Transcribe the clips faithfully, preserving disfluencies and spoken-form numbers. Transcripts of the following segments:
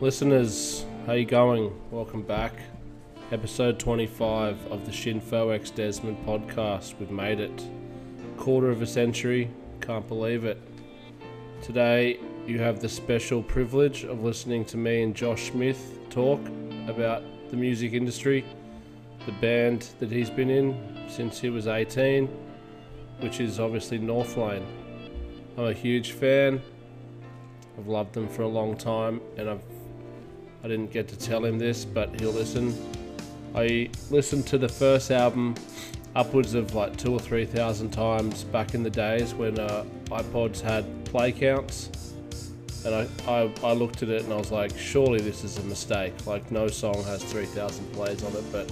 Listeners, how you going? Welcome back. Episode twenty-five of the Shinfo X Desmond podcast. We've made it. Quarter of a century. Can't believe it. Today, you have the special privilege of listening to me and Josh Smith talk about the music industry, the band that he's been in since he was eighteen, which is obviously Northlane. I'm a huge fan. I've loved them for a long time, and I've I didn't get to tell him this, but he'll listen. I listened to the first album upwards of like two or three thousand times back in the days when uh, iPods had play counts, and I, I I looked at it and I was like, surely this is a mistake. Like, no song has three thousand plays on it, but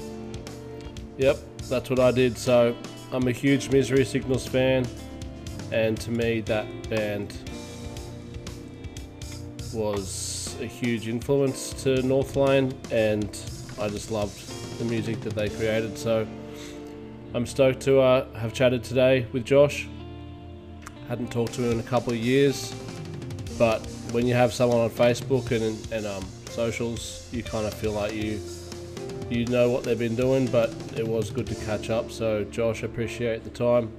yep, that's what I did. So I'm a huge Misery Signals fan, and to me that band was a huge influence to Northlane, and I just loved the music that they created. So I'm stoked to uh, have chatted today with Josh. Hadn't talked to him in a couple of years, but when you have someone on Facebook and, and um, socials, you kind of feel like you you know what they've been doing, but it was good to catch up. So Josh, appreciate the time.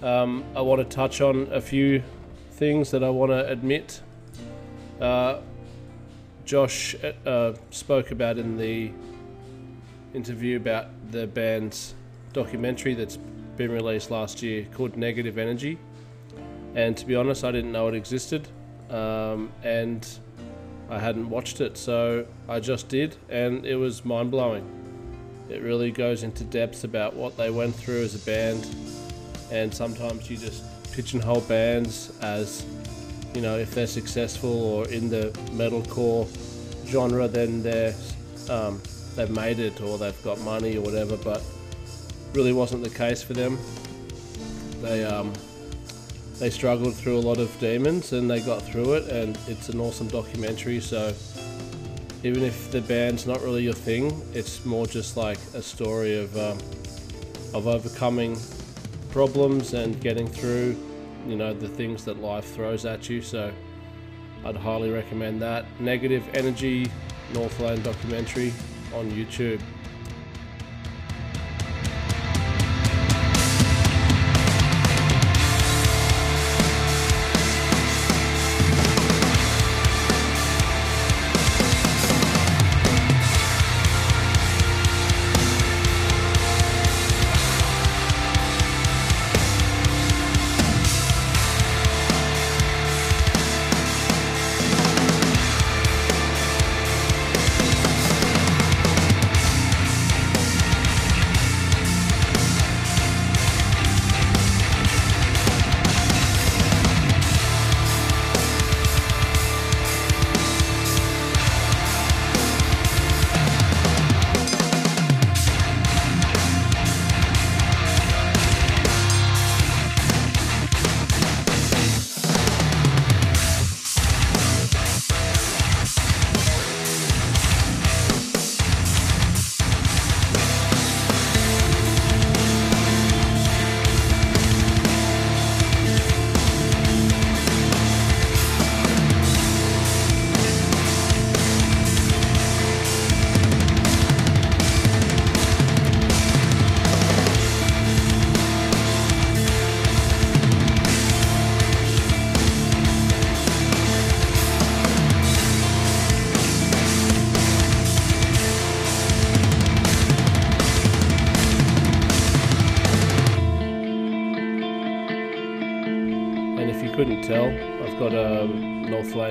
Um, I want to touch on a few things that I want to admit Uh, Josh uh, spoke about in the interview about the band's documentary that's been released last year called Negative Energy, and to be honest, I didn't know it existed, um, and I hadn't watched it, so I just did, and it was mind-blowing. It really goes into depth about what they went through as a band, and sometimes you just pigeonhole bands as, you know, if they're successful or in the metalcore genre, then they're, um, they've made it or they've got money or whatever, but really wasn't the case for them. They um, they struggled through a lot of demons and they got through it, and it's an awesome documentary. So even if the band's not really your thing, it's more just like a story of um, of overcoming problems and getting through, you know, the things that life throws at you. So I'd highly recommend that Negative Energy Northlane documentary on YouTube.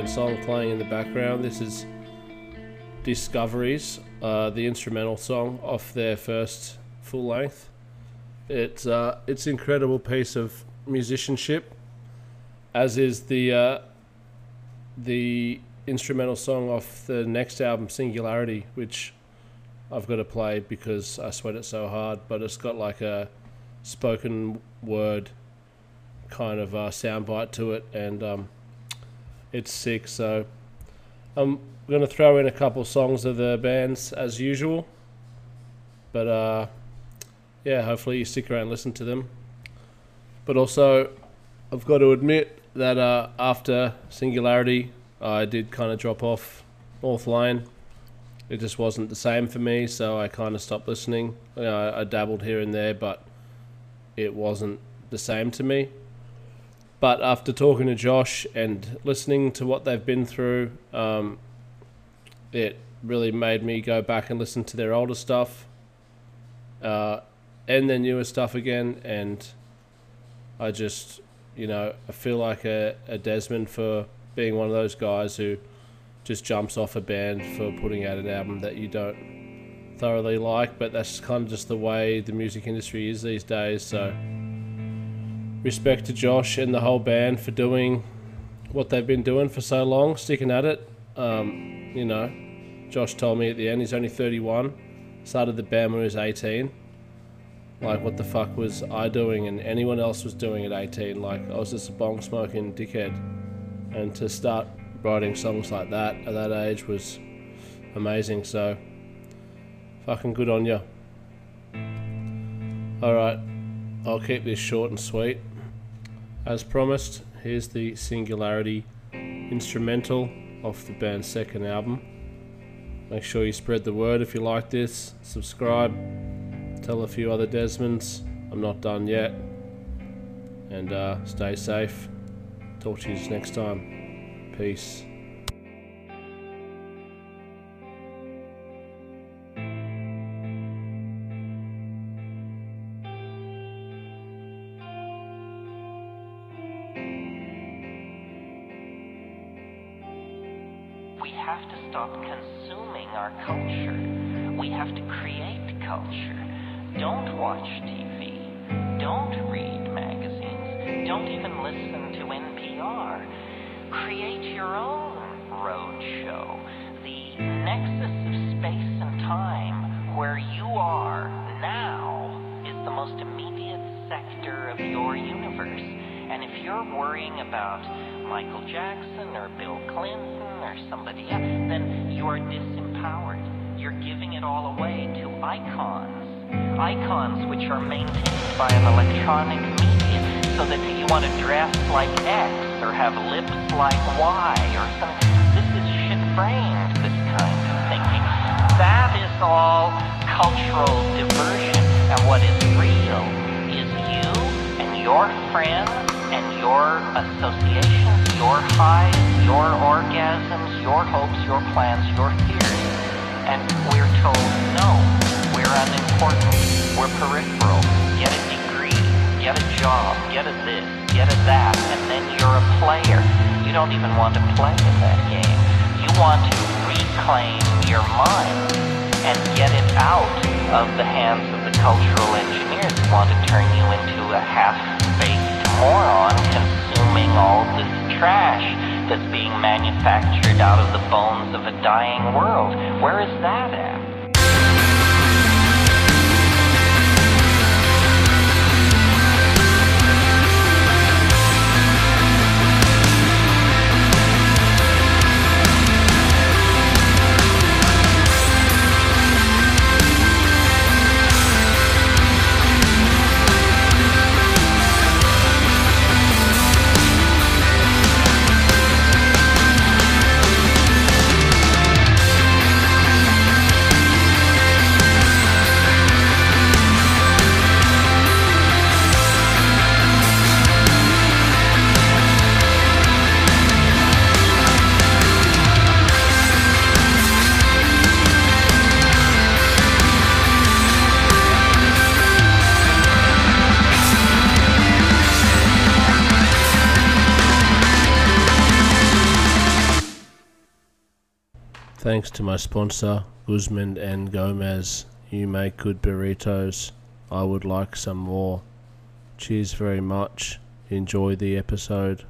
Song playing in the background. This is Discoveries, uh, the instrumental song off their first full length. It's uh, it's incredible piece of musicianship, as is the uh, the instrumental song off the next album, Singularity, which I've got to play because I sweat it so hard. But it's got like a spoken word kind of uh, soundbite to it, and um, it's sick. So I'm going to throw in a couple songs of the bands as usual, but uh, yeah, hopefully you stick around and listen to them. But also, I've got to admit that uh, after Singularity, I did kind of drop off Northlane. It just wasn't the same for me, so I kind of stopped listening. You know, I, I dabbled here and there, but it wasn't the same to me. But after talking to Josh and listening to what they've been through, um, it really made me go back and listen to their older stuff uh, and their newer stuff again. And I just, you know, I feel like a, a Desmond for being one of those guys who just jumps off a band for putting out an album that you don't thoroughly like, but that's kind of just the way the music industry is these days. So respect to Josh and the whole band for doing what they've been doing for so long, sticking at it. Um, you know, Josh told me at the end he's only thirty-one, started the band when he was eighteen. Like, what the fuck was I doing and anyone else was doing at eighteen? Like, I was just a bong-smoking dickhead. And to start writing songs like that at that age was amazing, so fucking good on ya. Alright, I'll keep this short and sweet. As promised, here's the Singularity instrumental off the band's second album. Make sure you spread the word if you like this, subscribe, tell a few other Desmonds. I'm not done yet. And uh, stay safe. Talk to you next time. Peace. We have to stop consuming our culture. We have to create culture. Don't watch T V. Don't read magazines. Don't even listen to N P R. Create your own roadshow, the nexus of space and time, where you are now is the most immediate sector of your universe. And if you're worrying about Michael Jackson or Bill Clinton or somebody else, then you are disempowered. You're giving it all away to icons, icons which are maintained by an electronic media, so that you want to dress like X, or have lips like Y, or something. This is shit-framed, this kind of thinking. That is all cultural diversion. And what is real is you and your friends and your associations, your highs, your orgasms, your hopes, your plans, your fears. And we're told, no, we're unimportant, we're peripheral. Get a degree, get a job, get a this, get at that, and then you're a player. You don't even want to play in that game. You want to reclaim your mind and get it out of the hands of the cultural engineers who want to turn you into a half-baked moron consuming all this trash that's being manufactured out of the bones of a dying world. Where is that at? Thanks to my sponsor, Guzman and Gomez. You make good burritos. I would like some more. Cheers very much. Enjoy the episode.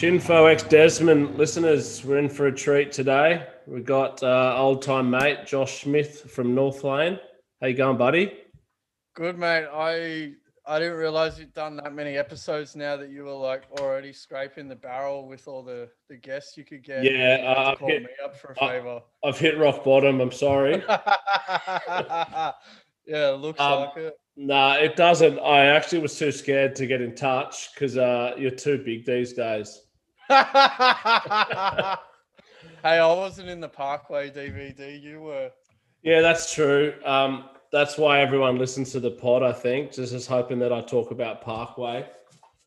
Shinfo X Desmond listeners, we're in for a treat today. We've got uh, old time mate Josh Smith from Northlane. How you going, buddy? Good, mate. I I didn't realize you'd done that many episodes now that you were like already scraping the barrel with all the, the guests you could get. Yeah, uh, call hit, me up for a favor. I've hit rock bottom. I'm sorry. Yeah, it looks um, like it. Nah, it doesn't. I actually was too scared to get in touch because uh, you're too big these days. Hey, I wasn't in the Parkway D V D. You were. Yeah, that's true. Um, that's why everyone listens to the pod, I think, just is hoping that I talk about Parkway.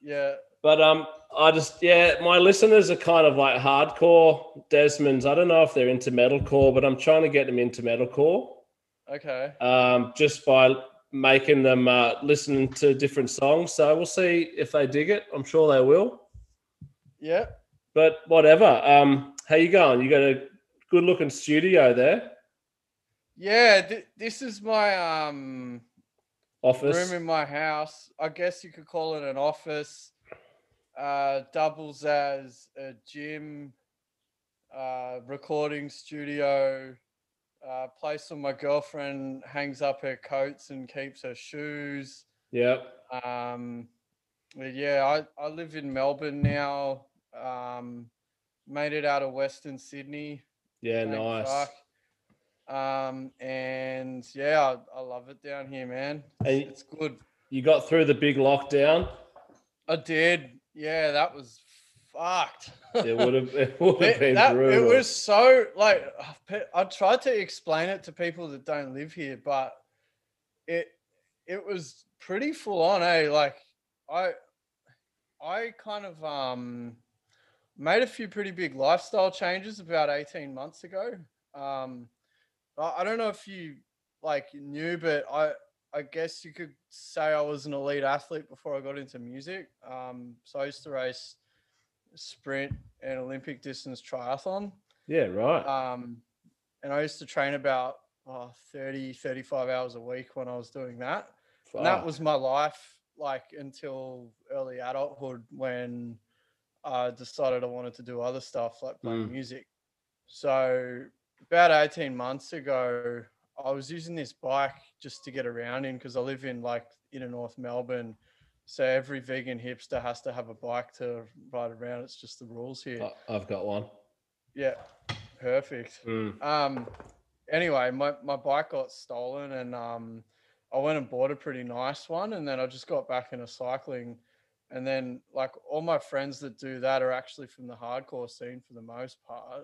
Yeah. But um, I just, yeah, my listeners are kind of like hardcore Desmonds. I don't know if they're into metalcore, but I'm trying to get them into metalcore. Okay. Um, just by making them uh, listen to different songs. So we'll see if they dig it. I'm sure they will. Yeah. But whatever. Um, how you going? You got a good looking studio there. Yeah, th- this is my um, office room in my house. I guess you could call it an office. Uh, doubles as a gym, uh, recording studio, uh, place where my girlfriend hangs up her coats and keeps her shoes. Yep. Um, but yeah, I, I live in Melbourne now. Um, made it out of Western Sydney. Yeah, nice. Park. Um and yeah, I, I love it down here, man. It's, it's good. You got through the big lockdown? I did. Yeah, that was fucked. It would have. It would have been that, brutal. It was so like I tried to explain it to people that don't live here, but it it was pretty full on, eh? Like I I kind of um made a few pretty big lifestyle changes about eighteen months ago. Um. I don't know if you like knew, but I I guess you could say I was an elite athlete before I got into music. Um, so I used to race sprint and Olympic distance triathlon. Yeah, right. Um, and I used to train about oh, thirty, thirty-five hours a week when I was doing that. Wow. And that was my life, like until early adulthood when I decided I wanted to do other stuff like playing mm. music. So about eighteen months ago, I was using this bike just to get around in because I live in like inner North Melbourne. So every vegan hipster has to have a bike to ride around. It's just the rules here. I've got one. Yeah, perfect. Mm. Um, anyway, my, my bike got stolen and um, I went and bought a pretty nice one. And then I just got back into cycling. And then like all my friends that do that are actually from the hardcore scene for the most part.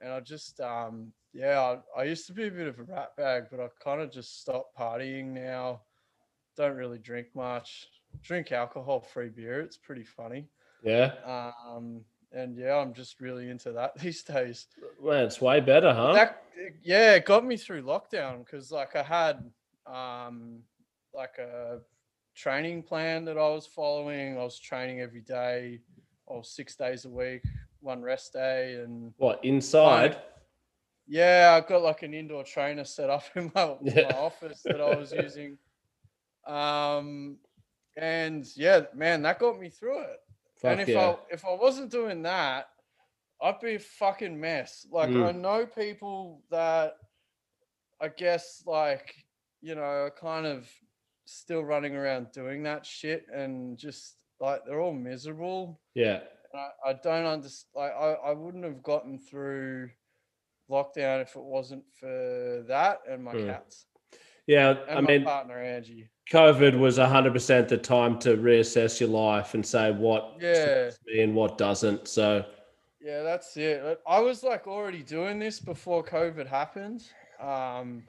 And I just, um, yeah, I, I used to be a bit of a rat bag, but I've kind of just stopped partying now. Don't really drink much. Drink alcohol-free beer. It's pretty funny. Yeah. Um, and, yeah, I'm just really into that these days. Well, it's way better, huh? That, yeah, it got me through lockdown because, like, I had, um, like, a training plan that I was following. I was training every day or six days a week. One rest day and what inside I, yeah I've got like an indoor trainer set up in my, yeah. my office that I was using um and yeah man that got me through it. Fuck and if yeah. I if I wasn't doing that I'd be a fucking mess like mm. I know people that I guess like you know are kind of still running around doing that shit and just like they're all miserable. Yeah, I, I don't understand. Like, I, I wouldn't have gotten through lockdown if it wasn't for that and my mm. cats. Yeah, and I my mean, partner Angie. COVID was one hundred percent the time to reassess your life and say what yeah me and what doesn't. So yeah, that's it. I was like already doing this before COVID happened, um,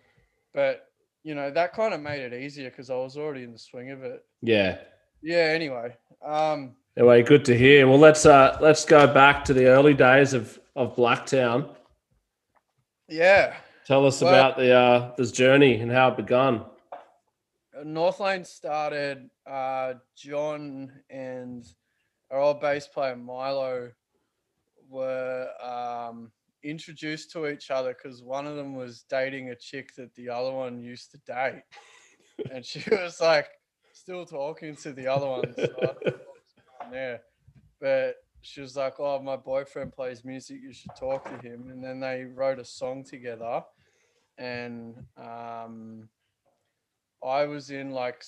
but you know that kind of made it easier because I was already in the swing of it. Yeah. Yeah. Anyway. Um, Anyway, good to hear. Well, let's uh, let's go back to the early days of, of Blacktown. Yeah. Tell us well, about the uh, this journey and how it begun. Northlane started. Uh, John and our old bass player Milo were um, introduced to each other because one of them was dating a chick that the other one used to date, and she was like still talking to the other one. So there but she was like, oh, my boyfriend plays music, you should talk to him. And then they wrote a song together, and um, I was in like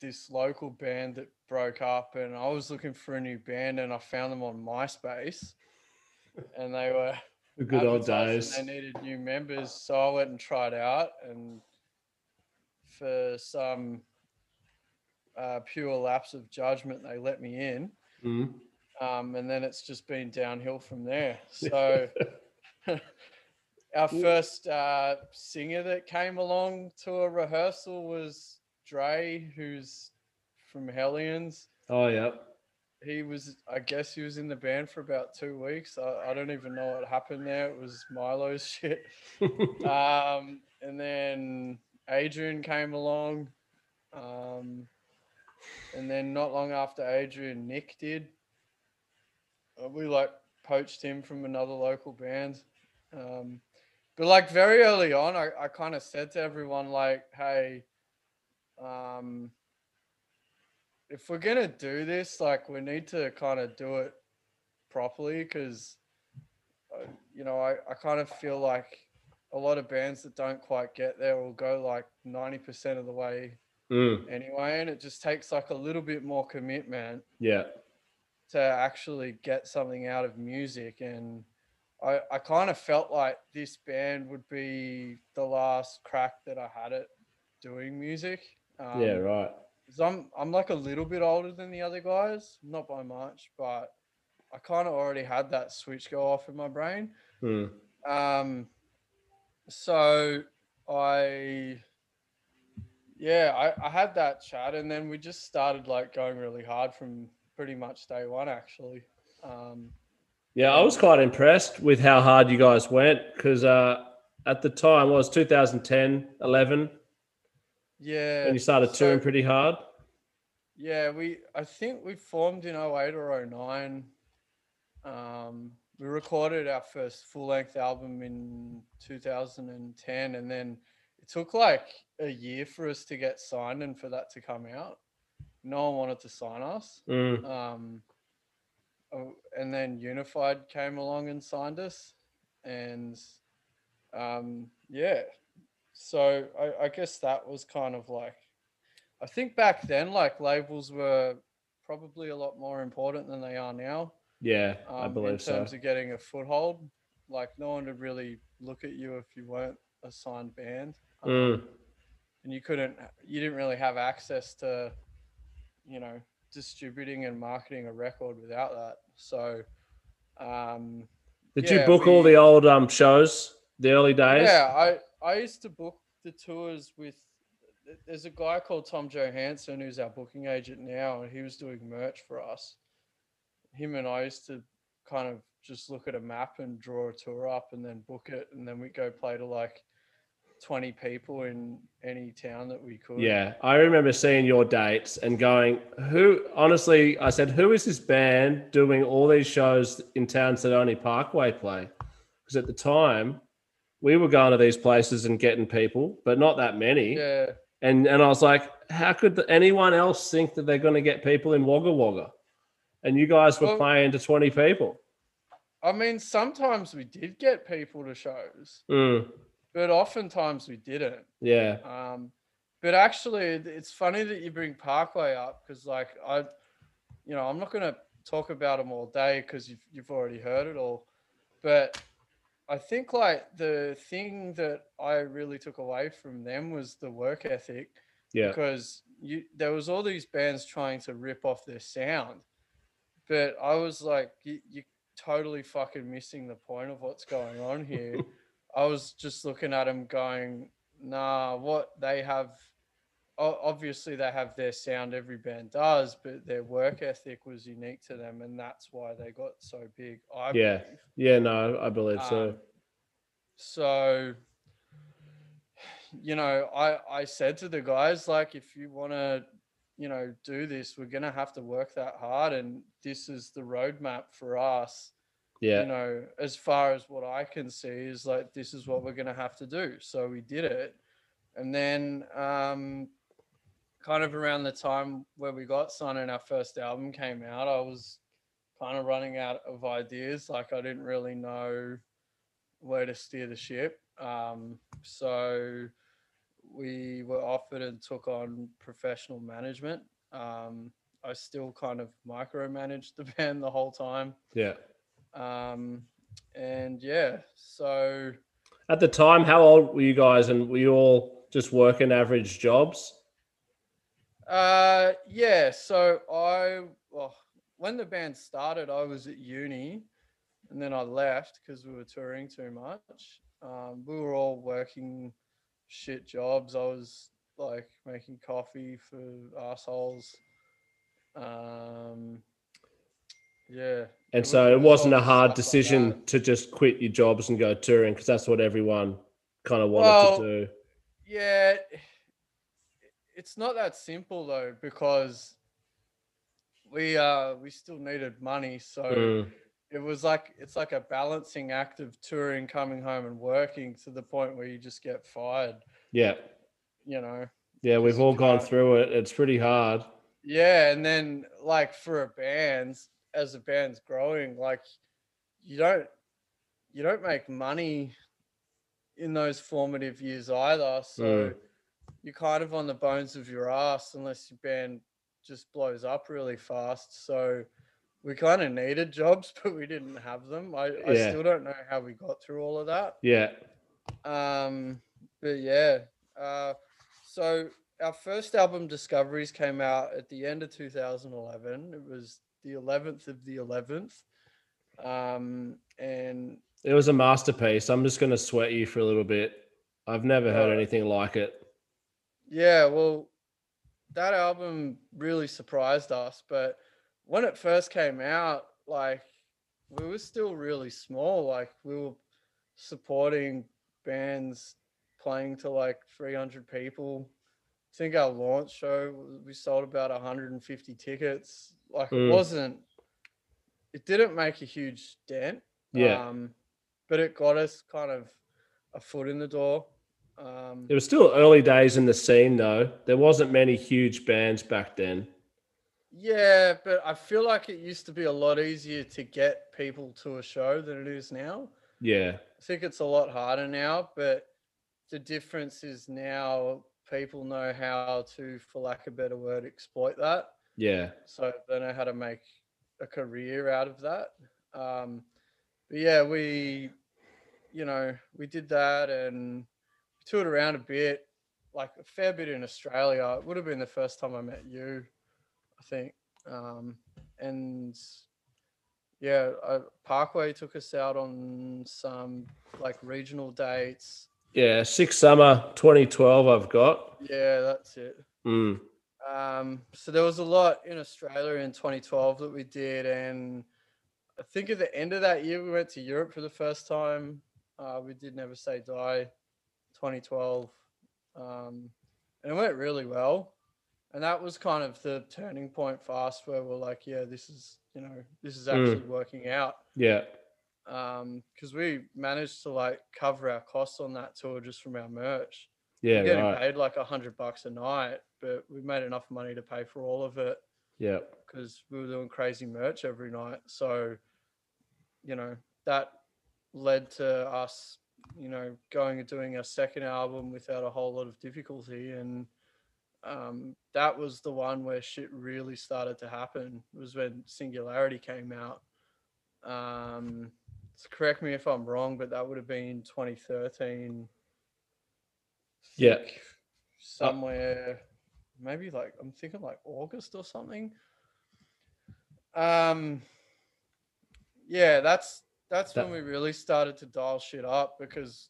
this local band that broke up, and I was looking for a new band, and I found them on MySpace, and they were the good old days. They needed new members, so I went and tried out, and for some uh, pure lapse of judgment, they let me in. Mm-hmm. Um, and then it's just been downhill from there. So our first uh, singer that came along to a rehearsal was Dre, who's from Hellions. Oh, yeah. He was, I guess he was in the band for about two weeks. I, I don't even know what happened there. It was Milo's shit. um, and then Adrian came along. Um, and then not long after Adrian, Nick did. We like poached him from another local band. Um, but like very early on, I, I kind of said to everyone like, hey, um, if we're going to do this, like we need to kind of do it properly, because, you know, I, I kind of feel like a lot of bands that don't quite get there will go like ninety percent of the way mm. anyway. And it just takes like a little bit more commitment. Yeah. To actually get something out of music. And I, I kind of felt like this band would be the last crack that I had at doing music. Um, yeah, right. Because I'm, I'm like a little bit older than the other guys, not by much, but I kind of already had that switch go off in my brain. Mm. Um, so I, yeah, I, I had that chat, and then we just started like going really hard from pretty much day one, actually. Um, yeah, I was quite impressed with how hard you guys went, because uh, at the time, well, it was two thousand ten, eleven. Yeah. And you started so, touring pretty hard. Yeah, we. I think we formed in oh eight or oh nine. Um, we recorded our first full-length album in two thousand ten, and then it took like a year for us to get signed and for that to come out. No one wanted to sign us. Mm. Um, and then Unified came along and signed us. And um, yeah, so I, I guess that was kind of like, I think back then, like labels were probably a lot more important than they are now. Yeah, um, I believe so. In terms so. of getting a foothold, like no one would really look at you if you weren't a signed band. Um, mm. And you couldn't, you didn't really have access to, you know, distributing and marketing a record without that. So um did yeah, you book we, all the old um shows, the early days? Yeah, I I used to book the tours with, there's a guy called Tom Johansson who's our booking agent now, and he was doing merch for us. Him and I used to kind of just look at a map and draw a tour up and then book it, and then we go play to like twenty people in any town that we could. Yeah, I remember seeing your dates and going, who, honestly, I said, who is this band doing all these shows in towns that only Parkway play? Because at the time we were going to these places and getting people, but not that many. Yeah. And and I was like, how could anyone else think that they're going to get people in Wagga Wagga? And you guys were well, playing to twenty people. I mean, sometimes we did get people to shows. Mm. But oftentimes we didn't. Yeah. Um, but actually, it's funny that you bring Parkway up, because, like, I, you know, I'm not going to talk about them all day because you've, you've already heard it all. But I think, like, the thing that I really took away from them was the work ethic. Yeah. Because you, there was all these bands trying to rip off their sound. But I was like, you, you're totally fucking missing the point of what's going on here. I was just looking at them going, nah, what they have, obviously they have their sound, every band does, but their work ethic was unique to them, and that's why they got so big, I yeah. believe. Yeah, no, I believe um, so. So, you know, I, I said to the guys, like, if you want to, you know, do this, we're going to have to work that hard, and this is the roadmap for us. Yeah. You know, as far as what I can see is like, this is what we're going to have to do. So we did it. And then um, kind of around the time where we got signed and our first album came out, I was kind of running out of ideas. Like I didn't really know where to steer the ship. Um, so we were offered and took on professional management. Um, I still kind of micromanaged the band the whole time. Yeah. Um, and yeah, so. At the time, how old were you guys, and were you all just working average jobs? Uh, yeah. So I, well, when the band started, I was at uni, and then I left because we were touring too much. Um, we were all working shit jobs. I was like making coffee for assholes. Um, yeah. And it so was, it wasn't a hard decision like to just quit your jobs and go touring, because that's what everyone kind of wanted well, to do. Yeah. It's not that simple though, because we uh we still needed money. So mm. it was like, it's like a balancing act of touring, coming home and working, to the point where you just get fired. Yeah. You know? Yeah, we've all gone through it. It's pretty hard. Yeah, and then like for a band, as a band's growing, like you don't you don't make money in those formative years either. So mm. you're kind of on the bones of your ass unless your band just blows up really fast. So we kind of needed jobs, but we didn't have them. I, yeah. I still don't know how we got through all of that. Yeah. Um, but yeah. Uh, so our first album, Discoveries, came out at the end of two thousand eleven. It was the eleventh of the eleventh. Um, and it was a masterpiece. I'm just going to sweat you for a little bit. I've never heard uh, anything like it. Yeah, well, that album really surprised us. But when it first came out, like, we were still really small. Like, we were supporting bands, playing to like three hundred people. I think our launch show, we sold about one hundred fifty tickets. Like, mm. it wasn't, it didn't make a huge dent. Yeah. Um, but it got us kind of a foot in the door. Um, it was still early days in the scene, though. There wasn't many huge bands back then. Yeah, but I feel like it used to be a lot easier to get people to a show than it is now. Yeah. I think it's a lot harder now, but the difference is now people know how to, for lack of a better word, exploit that. Yeah. So they know how to make a career out of that. Um, but yeah, we, you know, we did that and toured around a bit, like a fair bit in Australia. It would have been the first time I met you, I think. Um, and yeah, I, Parkway took us out on some like regional dates. Yeah, six summer twenty twelve I've got. Yeah, that's it. Mm. Um, so there was a lot in Australia in twenty twelve that we did. And I think at the end of that year, we went to Europe for the first time. Uh, we did Never Say Die twenty twelve. Um, and it went really well. And that was kind of the turning point for us, where we're like, yeah, this is, you know, this is actually mm. working out. Yeah. Um, because we managed to like cover our costs on that tour just from our merch. Yeah, we're getting right. paid like a hundred bucks a night, but we made enough money to pay for all of it. Yeah, because we were doing crazy merch every night. So, you know, that led to us, you know, going and doing our second album without a whole lot of difficulty, and um, that was the one where shit really started to happen. It was when Singularity came out. Um, so correct me if I'm wrong, but that would have been twenty thirteen. Yeah. Somewhere, maybe like, I'm thinking like August or something. Um, yeah, that's, that's that, when we really started to dial shit up, because,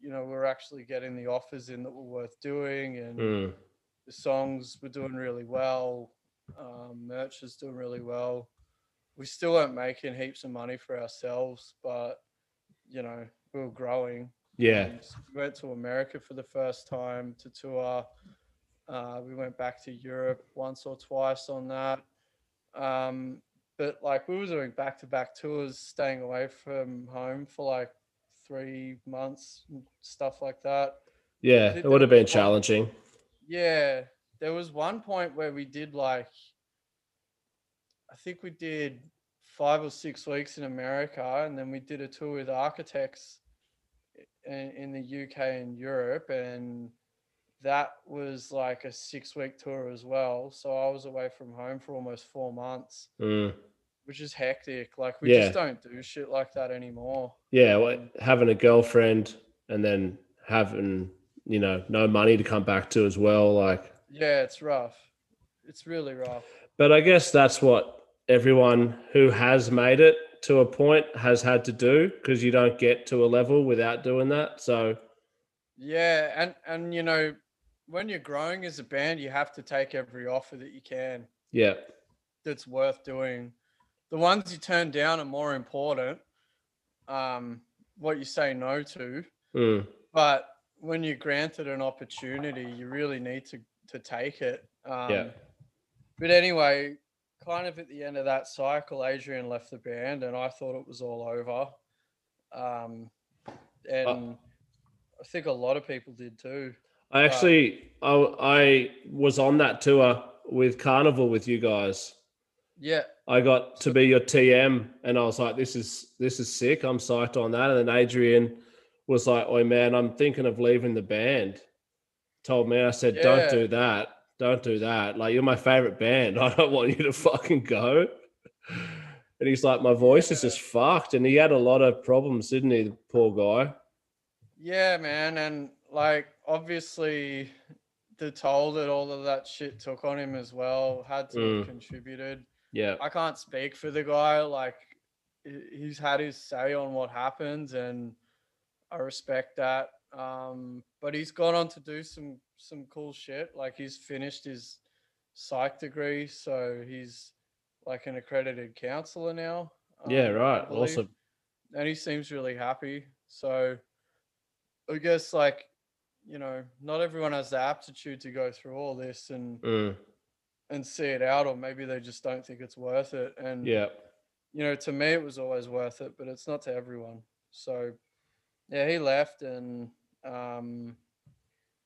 you know, we're actually getting the offers in that were worth doing, and mm. the songs were doing really well. Um, merch is doing really well. We still weren't making heaps of money for ourselves, but, you know, we were growing. Yeah. We went to America for the first time to tour. Uh, we went back to Europe once or twice on that. Um, but, like, we were doing back-to-back tours, staying away from home for, like, three months and stuff like that. Yeah, it would have been challenging. Yeah. There was one point where we did, like, I think we did five or six weeks in America, and then we did a tour with Architects in, in the U K and Europe, and that was like a six-week tour as well. So I was away from home for almost four months, mm. which is hectic. Like we yeah. just don't do shit like that anymore. Yeah, well, having a girlfriend and then having, you know, no money to come back to as well. Like, yeah, it's rough. It's really rough. But I guess that's what everyone who has made it to a point has had to do, because you don't get to a level without doing that. So yeah, and and you know, when you're growing as a band, you have to take every offer that you can. Yeah, that's worth doing. The ones you turn down are more important. Um, what you say no to, mm. but when you're granted an opportunity, you really need to to take it. Um, yeah. But anyway, kind of at the end of that cycle, Adrian left the band, and I thought it was all over. Um, and oh. I think a lot of people did too. I actually, um, I, I was on that tour with Carnival with you guys. Yeah. I got to be your T M, and I was like, this is, this is sick. I'm psyched on that. And then Adrian was like, "Oi man, I'm thinking of leaving the band." Told me, I said, yeah. "Don't do that. Don't do that. Like, you're my favorite band. I don't want you to fucking go." And he's like, "My voice yeah. is just fucked." And he had a lot of problems, didn't he? The poor guy. Yeah, man. And like, obviously the toll that all of that shit took on him as well had to mm. have contributed. Yeah. I can't speak for the guy. Like, he's had his say on what happens, and I respect that. Um, but he's gone on to do some, some cool shit. Like, he's finished his psych degree, so he's like an accredited counselor now. Um, yeah, right. Awesome. And he seems really happy. So I guess, like, you know, not everyone has the aptitude to go through all this and mm. and see it out, or maybe they just don't think it's worth it. And yeah, you know, to me it was always worth it, but it's not to everyone. So yeah, he left, and um,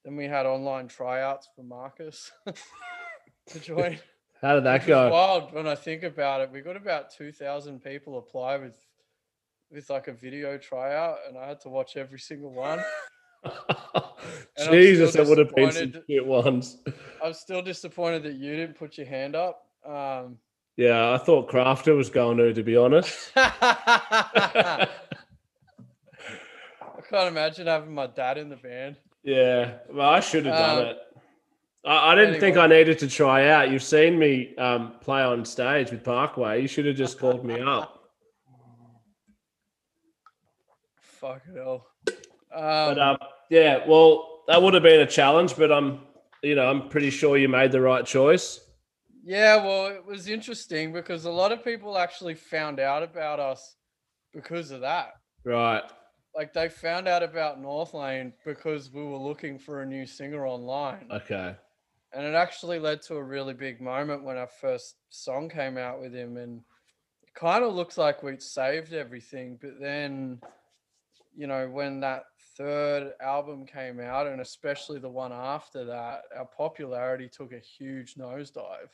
then we had online tryouts for Marcus to join. How did that go? It was wild when I think about it. We got about two thousand people apply with with like a video tryout, and I had to watch every single one. Jesus, that would have been some cute ones. I'm still disappointed that you didn't put your hand up. Um, yeah, I thought Crafter was going to, to be honest. I can't imagine having my dad in the band. Yeah, well, I should have done um, it. I, I didn't anyway. think I needed to try out. You've seen me um, play on stage with Parkway. You should have just called me up. Fucking hell. Um, but, um, yeah, well, that would have been a challenge, but I'm, you know, I'm pretty sure you made the right choice. Yeah, well, it was interesting because a lot of people actually found out about us because of that. Right. Like, they found out about Northlane because we were looking for a new singer online. Okay. And it actually led to a really big moment when our first song came out with him, and it kind of looks like we'd saved everything. But then, you know, when that third album came out, and especially the one after that, our popularity took a huge nosedive.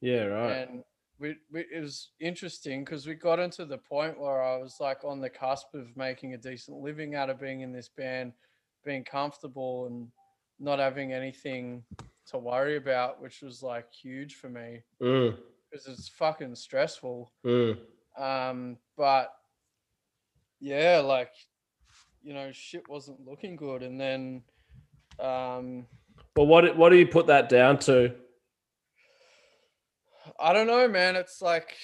Yeah, right. And We, we, it was interesting because we got into the point where I was like on the cusp of making a decent living out of being in this band, being comfortable and not having anything to worry about, which was like huge for me because mm. it's fucking stressful. Mm. Um, but yeah, like, you know, shit wasn't looking good. And then, um, well, what, what do you put that down to? I don't know, man. It's like,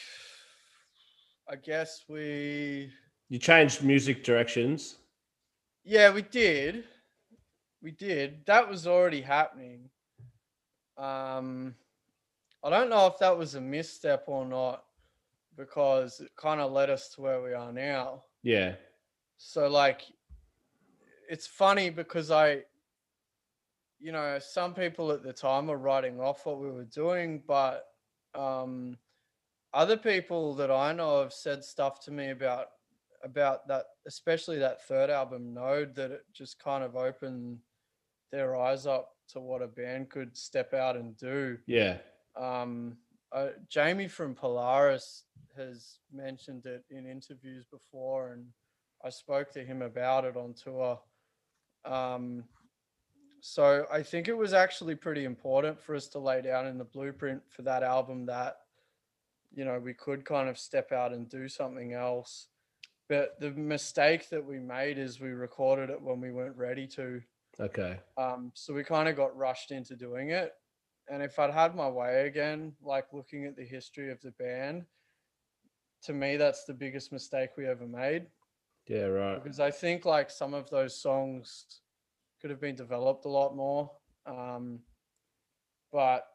I guess we... You changed music directions. Yeah, we did. We did. That was already happening. Um, I don't know if that was a misstep or not, because it kind of led us to where we are now. Yeah. So, like, it's funny because I, you know, some people at the time were writing off what we were doing, but um other people that I know have said stuff to me about about that, especially that third album Node, that it just kind of opened their eyes up to what a band could step out and do. Yeah. Um uh, Jamie from Polaris has mentioned it in interviews before, and I spoke to him about it on tour. Um, so I think it was actually pretty important for us to lay down in the blueprint for that album that, you know, we could kind of step out and do something else. But the mistake that we made is we recorded it when we weren't ready to. Okay. Um, so we kind of got rushed into doing it. And if I'd had my way again, like looking at the history of the band, to me, that's the biggest mistake we ever made. Yeah, right. Because I think like some of those songs could have been developed a lot more. Um, but,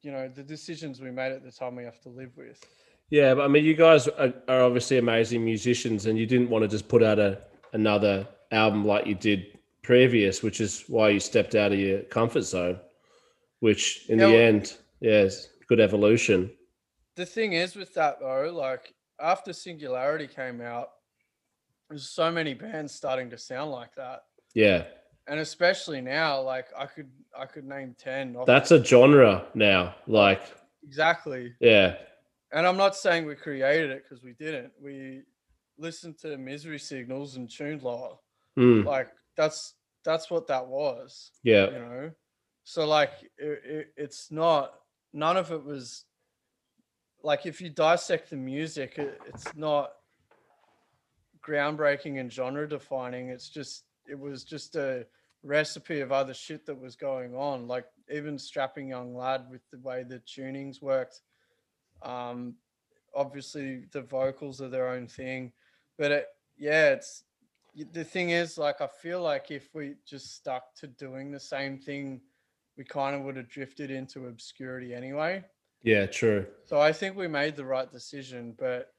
you know, the decisions we made at the time we have to live with. Yeah, but I mean, you guys are, are obviously amazing musicians, and you didn't want to just put out a, another album like you did previous, which is why you stepped out of your comfort zone, which in yeah, the well, end, yeah, is good evolution. The thing is with that though, like after Singularity came out, there's so many bands starting to sound like that. Yeah. And especially now, like I could I could name ten. That's a genre now, like. Exactly. Yeah. And I'm not saying we created it, because we didn't. We listened to Misery Signals and tuned Law. Mm. Like that's that's what that was. Yeah. You know, so like it, it, it's not, none of it was like, if you dissect the music, it, it's not groundbreaking and genre defining. It's just, it was just a recipe of other shit that was going on. Like even Strapping Young Lad, with the way the tunings worked. Um, obviously the vocals are their own thing, but it, yeah, it's, the thing is, like, I feel like if we just stuck to doing the same thing, we kind of would have drifted into obscurity anyway. Yeah, true. So I think we made the right decision, but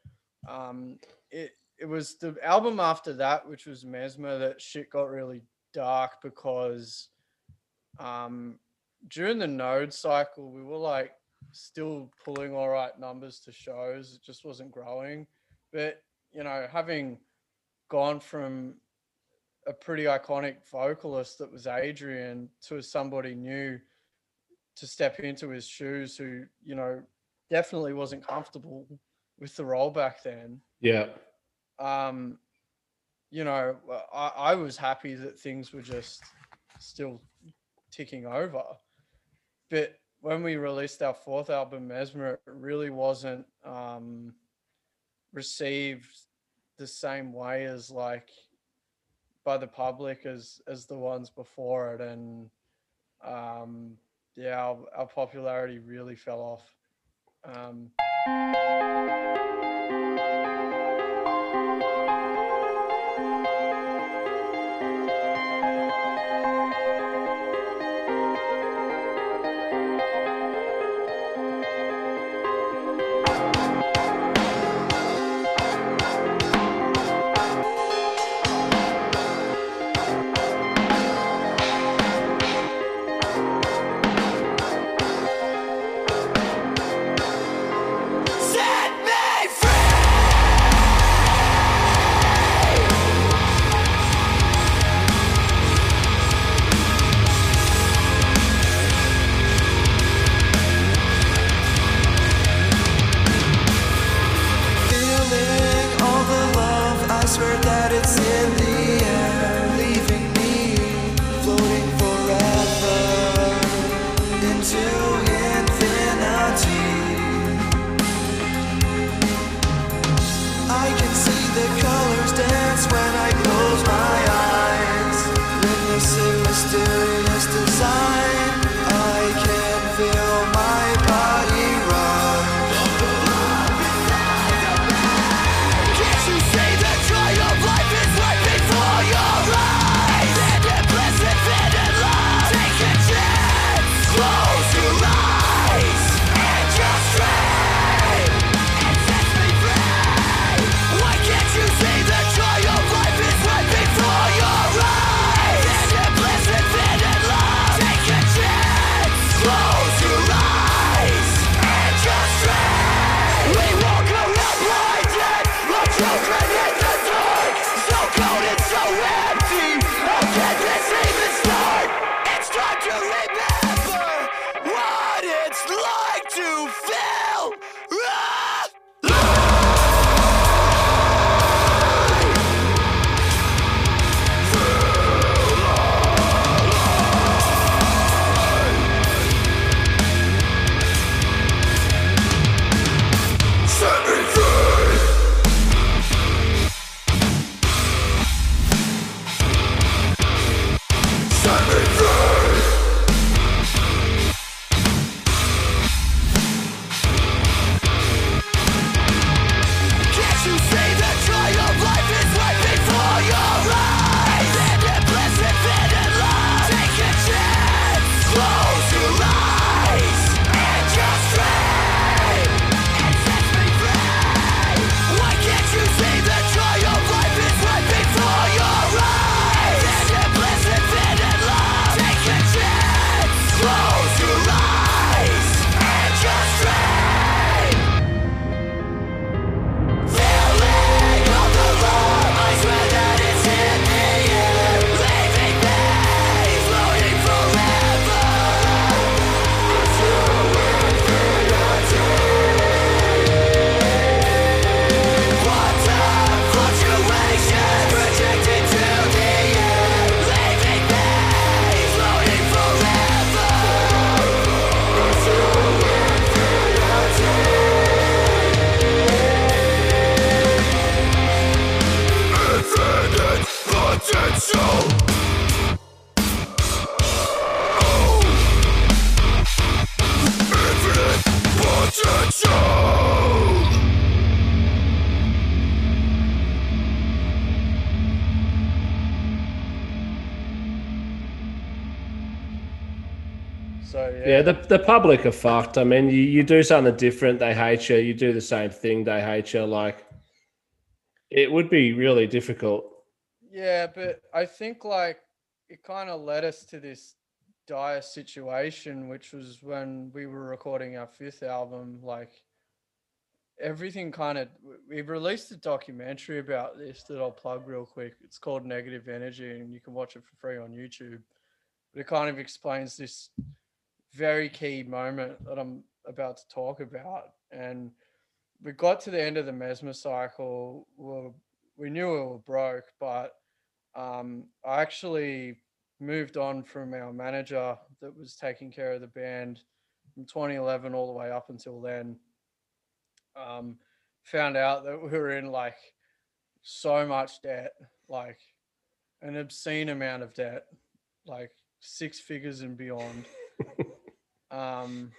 um, it it was the album after that, which was Mesmer, that shit got really dark, because um, during the Node cycle, we were, like, still pulling all right numbers to shows. It just wasn't growing. But, you know, having gone from a pretty iconic vocalist that was Adrian to somebody new, to step into his shoes, who, you know, definitely wasn't comfortable with the role back then. Yeah. Um, you know, I, I was happy that things were just still ticking over. But when we released our fourth album, Mesmer, it really wasn't um, received the same way as like by the public as as the ones before it, and um yeah our, our popularity really fell off. um Set me free! Yeah, the, the public are fucked. I mean, you, you do something different, they hate you. You do the same thing, they hate you. Like, it would be really difficult. Yeah, but I think, like, it kind of led us to this dire situation, which was when we were recording our fifth album. Like, everything kind of... We released a documentary about this that I'll plug real quick. It's called Negative Energy, and you can watch it for free on YouTube. But it kind of explains this... very key moment that I'm about to talk about. And we got to the end of the Mesmer cycle. We, were, we knew we were broke, but um, I actually moved on from our manager that was taking care of the band from twenty eleven all the way up until then. Um, found out that we were in like so much debt, like an obscene amount of debt, like six figures and beyond. Um,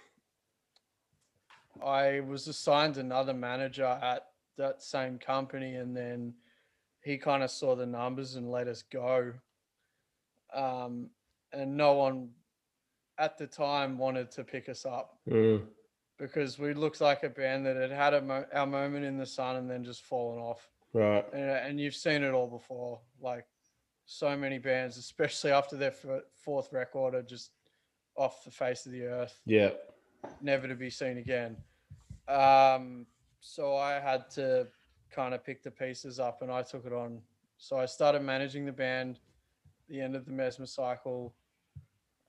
I was assigned another manager at that same company, and then he kind of saw the numbers and let us go. Um, and no one at the time wanted to pick us up mm. because we looked like a band that had had a mo- our moment in the sun and then just fallen off. Right. And, and you've seen it all before. Like so many bands, especially after their f- fourth record, are just off the face of the earth. Yeah. Never to be seen again. Um, so I had to kind of pick the pieces up and I took it on. So I started managing the band at the end of the Mesmer cycle.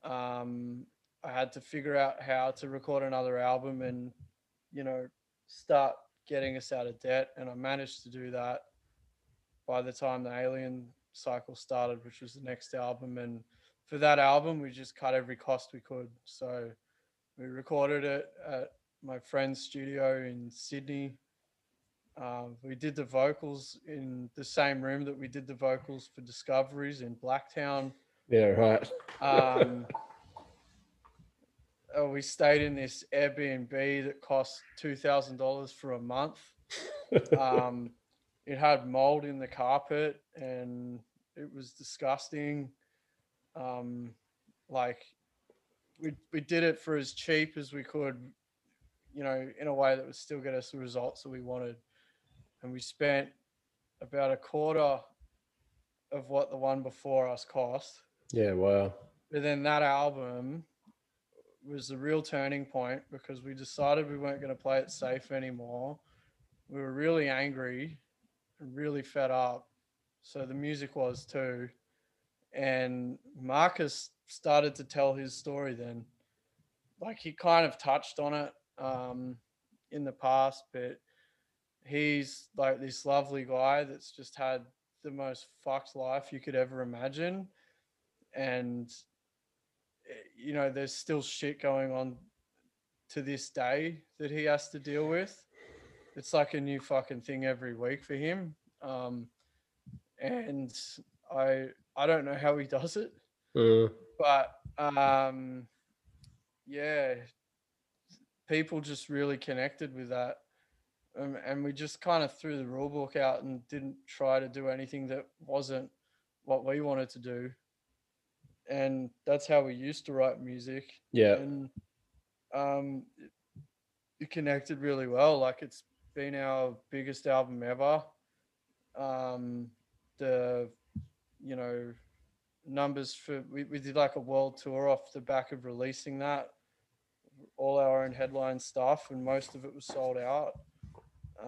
Um, I had to figure out how to record another album and, you know, start getting us out of debt. And I managed to do that by the time the Alien cycle started, which was the next album. And for that album, we just cut every cost we could. So we recorded it at my friend's studio in Sydney. Um, we did the vocals in the same room that we did the vocals for Discoveries in Blacktown. Yeah, right. um, we stayed in this Airbnb that cost two thousand dollars for a month. Um, it had mold in the carpet and it was disgusting. Um, like we we did it for as cheap as we could, you know, in a way that would still get us the results that we wanted. And we spent about a quarter of what the one before us cost. Yeah, wow. But then that album was the real turning point because we decided we weren't going to play it safe anymore. We were really angry and really fed up. So the music was too. And Marcus started to tell his story then. Like he kind of touched on it um, in the past, but he's like this lovely guy that's just had the most fucked life you could ever imagine. And, you know, there's still shit going on to this day that he has to deal with. It's like a new fucking thing every week for him. Um, and I... I don't know how he does it, uh, but um, yeah, people just really connected with that. Um, and we just kind of threw the rule book out and didn't try to do anything that wasn't what we wanted to do. And that's how we used to write music. Yeah. And um, it connected really well. Like it's been our biggest album ever. Um, the... you know, numbers for, we, we did like a world tour off the back of releasing that, all our own headline stuff, and most of it was sold out.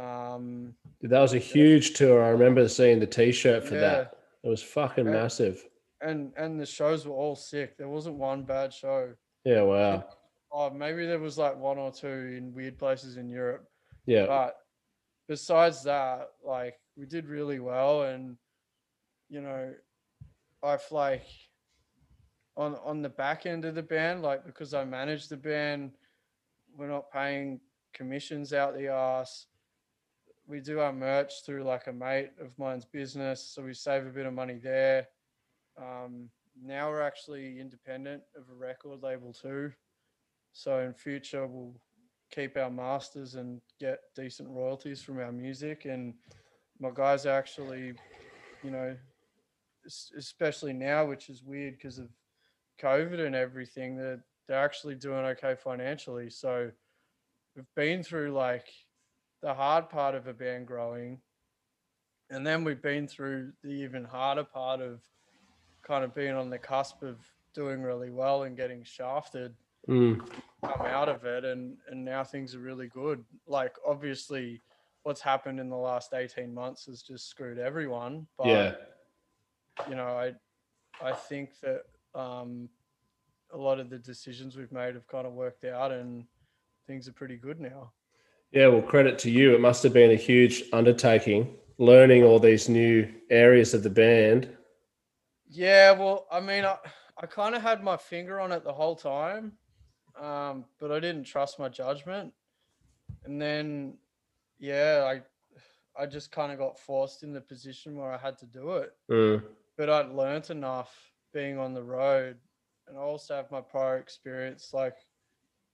Um, Dude, that was a huge yeah. tour. I remember seeing the t-shirt for yeah. that. It was fucking and, massive. And and the shows were all sick. There wasn't one bad show. Yeah, wow. Oh, maybe there was like one or two in weird places in Europe. Yeah. But besides that, like we did really well. And you know, I've like on on the back end of the band, like because I manage the band, we're not paying commissions out the arse. We do our merch through like a mate of mine's business, so we save a bit of money there. Um, now we're actually independent of a record label too. So in future, we'll keep our masters and get decent royalties from our music. And my guys are actually, you know, especially now, which is weird because of COVID and everything, they're, they're actually doing okay financially. So we've been through like the hard part of a band growing. And then we've been through the even harder part of kind of being on the cusp of doing really well and getting shafted. Mm. Come out of it, and and now things are really good. Like, obviously what's happened in the last eighteen months has just screwed everyone, but yeah, you know, I I think that um a lot of the decisions we've made have kind of worked out and things are pretty good now. Yeah, well, credit to you. It must have been a huge undertaking learning all these new areas of the band. Yeah, well, I mean, I, I kind of had my finger on it the whole time, um, but I didn't trust my judgment. And then, yeah, I I just kind of got forced in the position where I had to do it. Mm. But I'd learnt enough being on the road, and I also have my prior experience, like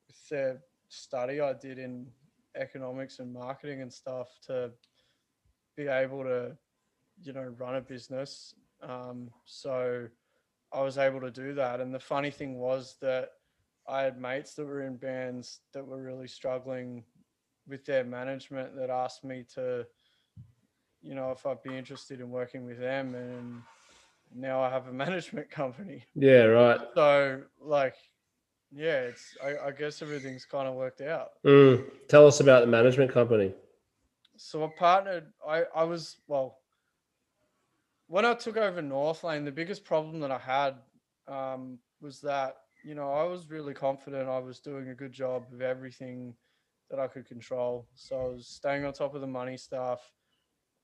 with the study I did in economics and marketing and stuff, to be able to, you know, run a business. Um, so I was able to do that. And the funny thing was that I had mates that were in bands that were really struggling with their management that asked me to, you know, if I'd be interested in working with them. And now I have a management company. Yeah, right. So, like, yeah, it's, I, I guess everything's kind of worked out. Mm. Tell us about the management company. So I partnered, I, I was, well, when I took over Northlane, the biggest problem that I had um, was that, you know, I was really confident I was doing a good job of everything that I could control. So I was staying on top of the money stuff.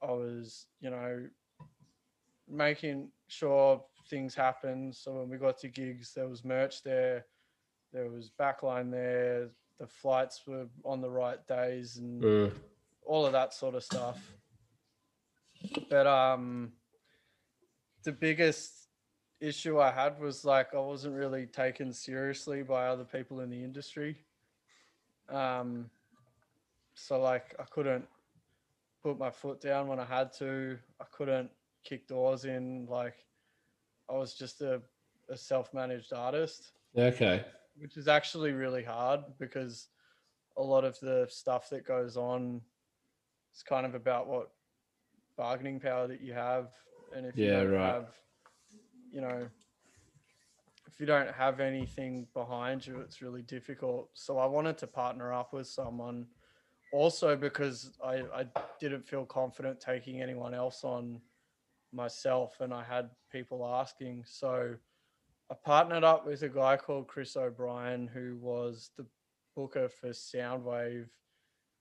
I was, you know, making sure things happened. So when we got to gigs, there was merch there, there was backline there, the flights were on the right days and mm. all of that sort of stuff. But, um... the biggest issue I had was like I wasn't really taken seriously by other people in the industry. Um, so like I couldn't put my foot down when I had to. I couldn't kick doors in. Like I was just a, a self-managed artist. Okay. Which is actually really hard because a lot of the stuff that goes on is kind of about what bargaining power that you have. And if you yeah, don't right. have, you know, if you don't have anything behind you, it's really difficult. So I wanted to partner up with someone also because I, I didn't feel confident taking anyone else on myself, and I had people asking. So I partnered up with a guy called Chris O'Brien, who was the booker for Soundwave.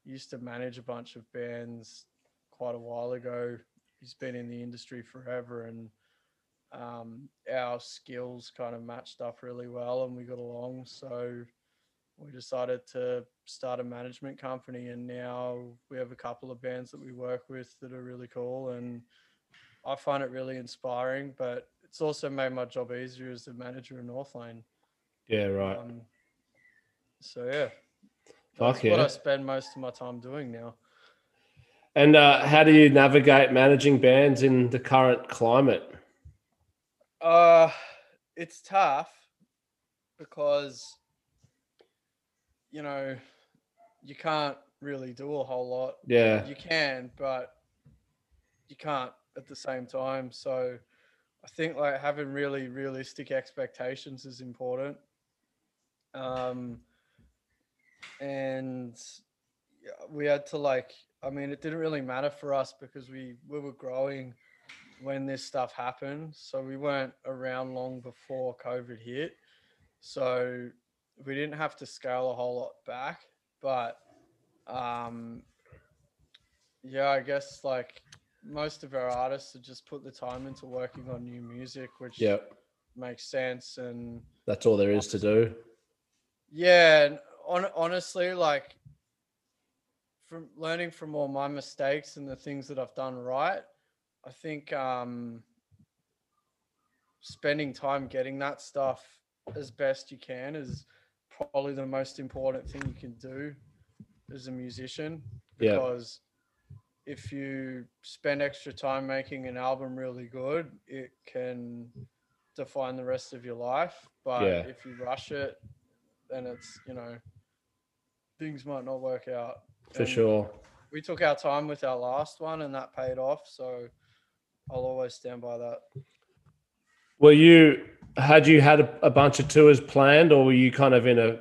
He used to manage a bunch of bands quite a while ago. He's been in the industry forever, and um, our skills kind of matched up really well and we got along. So we decided to start a management company, and now we have a couple of bands that we work with that are really cool. And I find it really inspiring, but it's also made my job easier as the manager in Northlane. Yeah, right. Um, so, yeah, that's Fuck yeah. what I spend most of my time doing now. And uh, how do you navigate managing bands in the current climate? Uh, it's tough because, you know, you can't really do a whole lot. Yeah. You can, but you can't at the same time. So I think like having really realistic expectations is important. Um, and we had to like... I mean, it didn't really matter for us because we, we were growing when this stuff happened. So we weren't around long before COVID hit. So we didn't have to scale a whole lot back. But, um, yeah, I guess like most of our artists have just put the time into working on new music, which yep. makes sense. And that's all there is to do. Yeah. And on, honestly, like, from learning from all my mistakes and the things that I've done right, I think um, spending time getting that stuff as best you can is probably the most important thing you can do as a musician, because yeah. if you spend extra time making an album really good, it can define the rest of your life. But yeah. if you rush it, then it's, you know, things might not work out. For and sure. We took our time with our last one and that paid off. So I'll always stand by that. Were you, had you had a, a bunch of tours planned, or were you kind of in a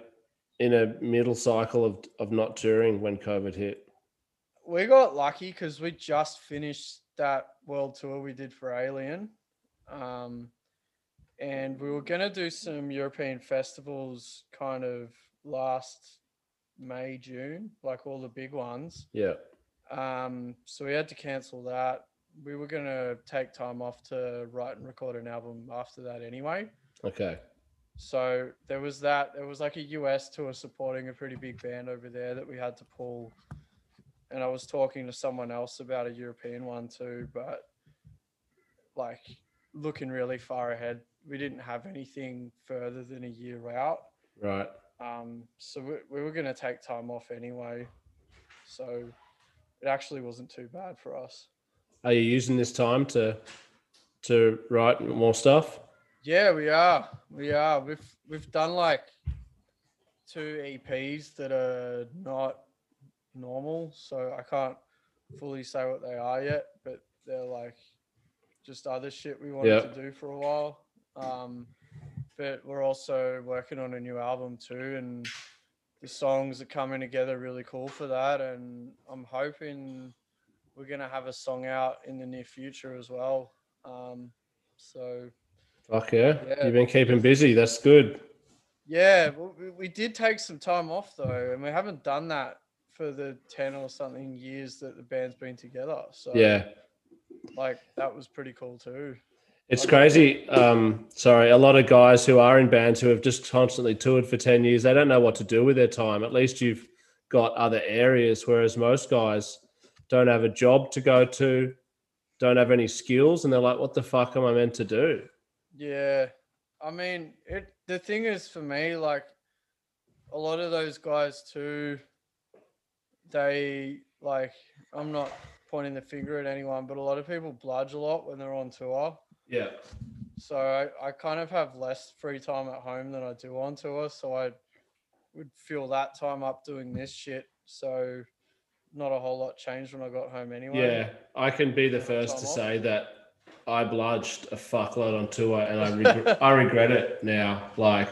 in a middle cycle of, of not touring when COVID hit? We got lucky because we just finished that world tour we did for Alien. Um, and we were going to do some European festivals kind of last May, June, like all the big ones. Yeah. Um, so we had to cancel that. We were going to take time off to write and record an album after that anyway. Okay. So there was that. There was like a U S tour supporting a pretty big band over there that we had to pull. And I was talking to someone else about a European one too, but like looking really far ahead, we didn't have anything further than a year out. Right. Um, so we, we were going to take time off anyway. So it actually wasn't too bad for us. Are you using this time to to write more stuff? Yeah, we are. We are. We've we've done like two E Ps that are not normal, so I can't fully say what they are yet, but they're like just other shit we wanted yep. to do for a while. Um, but we're also working on a new album too, and the songs are coming together really cool for that, and I'm hoping we're going to have a song out in the near future as well. Um, so. Fuck yeah. yeah. You've been keeping busy. That's good. Yeah. We, we did take some time off though, and we haven't done that for the ten or something years that the band's been together. So yeah, like that was pretty cool too. It's like, crazy. Um, sorry. A lot of guys who are in bands who have just constantly toured for ten years, they don't know what to do with their time. At least you've got other areas. Whereas most guys don't have a job to go to, don't have any skills, and they're like, what the fuck am I meant to do? Yeah. I mean, it, the thing is for me, like a lot of those guys too, they like, I'm not pointing the finger at anyone, but a lot of people bludge a lot when they're on tour. Yeah. So I, I kind of have less free time at home than I do on tour. So I would fill that time up doing this shit. So not a whole lot changed when I got home anyway. Yeah, I can be the first to say that I bludged a fuckload on tour, and I reg- I regret it now. Like,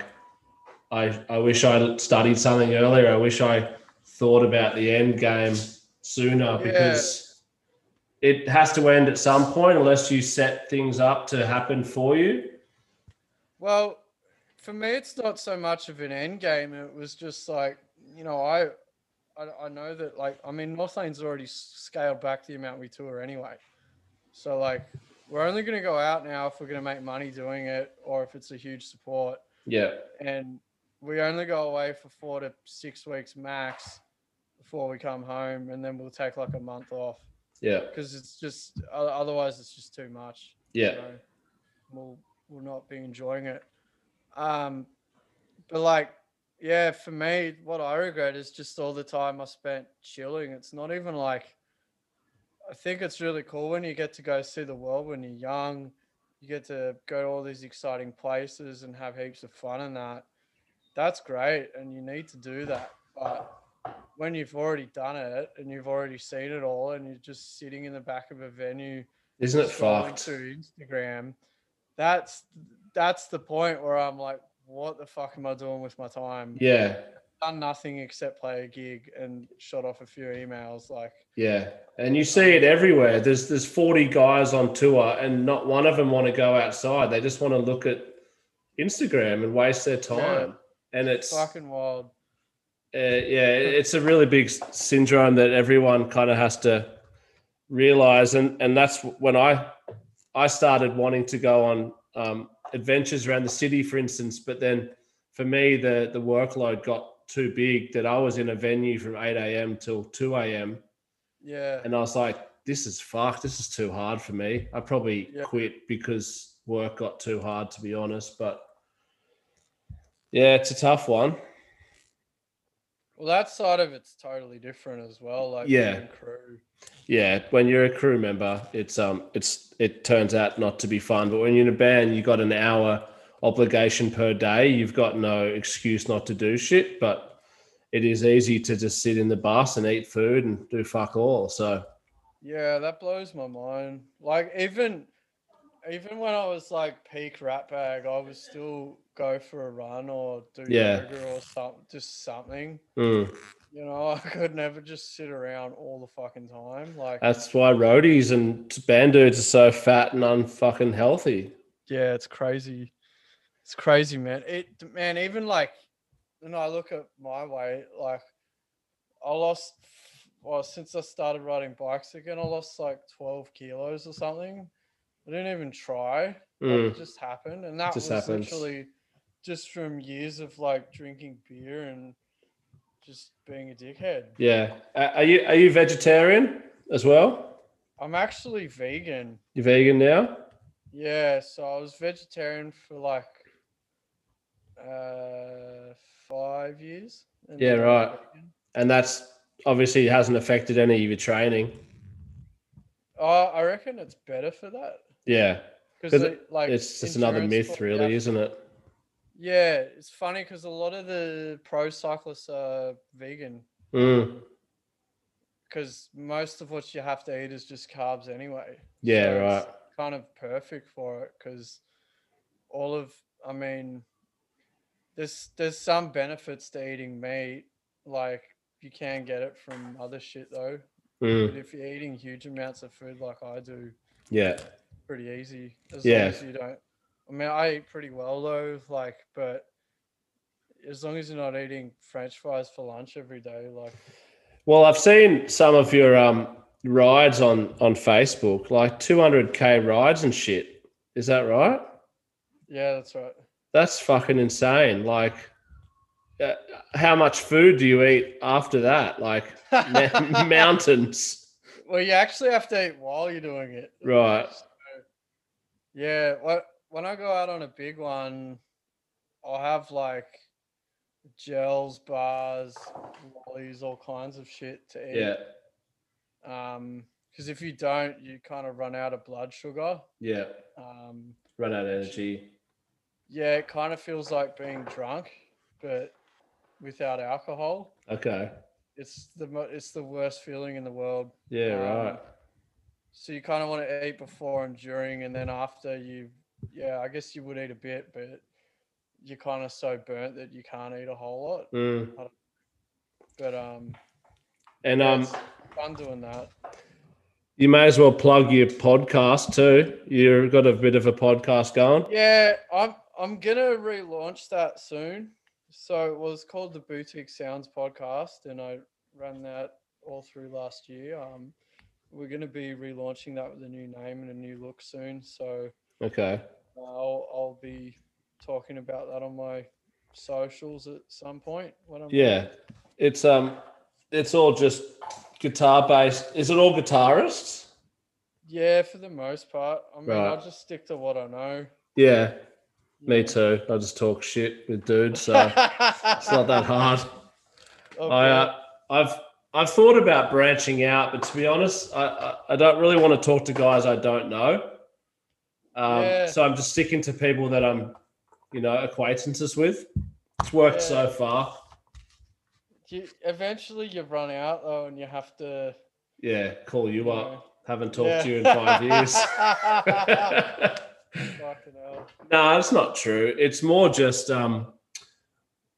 I I wish I studied something earlier. I wish I thought about the end game sooner, because yeah. it has to end at some point unless you set things up to happen for you. Well, for me, it's not so much of an end game. It was just like, you know, I... I know that, like, I mean, Northlane's already scaled back the amount we tour anyway. So, like, we're only going to go out now if we're going to make money doing it, or if it's a huge support. Yeah. And we only go away for four to six weeks max before we come home, and then we'll take, like, a month off. Yeah. Because it's just, otherwise it's just too much. Yeah. You know? We'll, we'll not be enjoying it. Um, but, like, yeah, for me, what I regret is just all the time I spent chilling. It's not even like, I think it's really cool when you get to go see the world when you're young. You get to go to all these exciting places and have heaps of fun and that. That's great, and you need to do that. But when you've already done it and you've already seen it all, and you're just sitting in the back of a venue, isn't it fucked? To Instagram, that's that's the point where I'm like, what the fuck am I doing with my time? Yeah. I've done nothing except play a gig and shot off a few emails. Like, yeah. And you see it everywhere. There's, there's forty guys on tour, and not one of them want to go outside. They just want to look at Instagram and waste their time. Yeah. And it's, it's fucking wild. Uh, yeah. It's a really big syndrome that everyone kind of has to realize. And, and that's when I, I started wanting to go on, um, adventures around the city, for instance, but then for me the the workload got too big that I was in a venue from eight a.m. till two a.m. yeah, and I was like, this is fucked, this is too hard for me. I probably yeah. quit because work got too hard, to be honest. But yeah, it's a tough one. Well, that side of it's totally different as well. Like yeah, being crew. Yeah, when you're a crew member, it's um, it's it turns out not to be fun. But when you're in a band, you got an hour obligation per day. You've got no excuse not to do shit. But it is easy to just sit in the bus and eat food and do fuck all. So yeah, that blows my mind. Like even even when I was like peak rat bag, I was still. Go for a run or do yeah. yoga or something, just something. Mm. You know, I could never just sit around all the fucking time. Like that's why roadies and band dudes are so fat and unfucking healthy. Yeah, it's crazy. It's crazy, man. It man, even like when I look at my weight, like I lost. Well, since I started riding bikes again, I lost like twelve kilos or something. I didn't even try. Mm. It just happened, and that was happens. Essentially. Just from years of like drinking beer and just being a dickhead. Yeah. Are you are you vegetarian as well? I'm actually vegan. You're vegan now? Yeah. So I was vegetarian for like uh, five years. And yeah, right. And that's obviously hasn't affected any of your training. Uh, I reckon it's better for that. Yeah. Because it, like it's just another myth, really, isn't it? Yeah, it's funny because a lot of the pro cyclists are vegan. Because mm. most of what you have to eat is just carbs anyway. Yeah, so right. It's kind of perfect for it because all of, I mean, there's there's some benefits to eating meat. Like you can get it from other shit though. Mm. But if you're eating huge amounts of food like I do, yeah, it's pretty easy as yeah. long as you don't. I mean, I eat pretty well though, like, but as long as you're not eating French fries for lunch every day, like. Well, I've seen some of your um rides on, on Facebook, like two hundred K rides and shit. Is that right? Yeah, that's right. That's fucking insane. Like, uh, how much food do you eat after that? Like, ma- mountains. Well, you actually have to eat while you're doing it. Right. So, yeah, what? When I go out on a big one, I'll have like gels, bars, lollies, all kinds of shit to eat. Yeah. Um, because if you don't, you kind of run out of blood sugar. Yeah. Um, run out of energy. Yeah, it kind of feels like being drunk, but without alcohol. Okay. It's the it's the worst feeling in the world. Yeah, um, right. So you kind of want to eat before and during, and then after you. Yeah, I guess you would eat a bit, but you're kind of so burnt that you can't eat a whole lot. Mm. But um, and yeah, um, it's fun doing that. You may as well plug your podcast too. You've got a bit of a podcast going. Yeah, I'm I'm gonna relaunch that soon. So it was called the Boutique Sounds Podcast, and I ran that all through last year. Um, we're gonna be relaunching that with a new name and a new look soon. So. Okay. I'll I'll be talking about that on my socials at some point when I'm yeah. There. It's um it's all just guitar based. Is it all guitarists? Yeah, for the most part. I mean, right. I'll just stick to what I know. Yeah. yeah. Me too. I just talk shit with dudes, so it's not that hard. Okay. I uh, I've I've thought about branching out, but to be honest, I, I, I don't really want to talk to guys I don't know. Um, yeah. So I'm just sticking to people that I'm, you know, acquaintances with. It's worked yeah. so far. You, eventually you run out though and you have to... Yeah, call you, you up. Know. Haven't talked yeah. to you in five years. Fucking hell. No, that's not true. It's more just, um,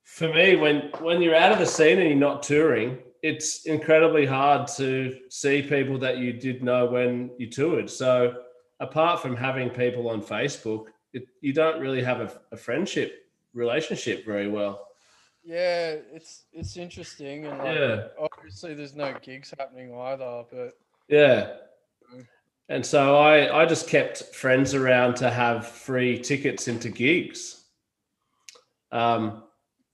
for me, when, when you're out of the scene and you're not touring, it's incredibly hard to see people that you did know when you toured. So... Apart from having people on Facebook, it, you don't really have a, a friendship relationship very well. Yeah, it's it's interesting, and like, yeah. obviously there's no gigs happening either. But yeah, and so I I just kept friends around to have free tickets into gigs. Um,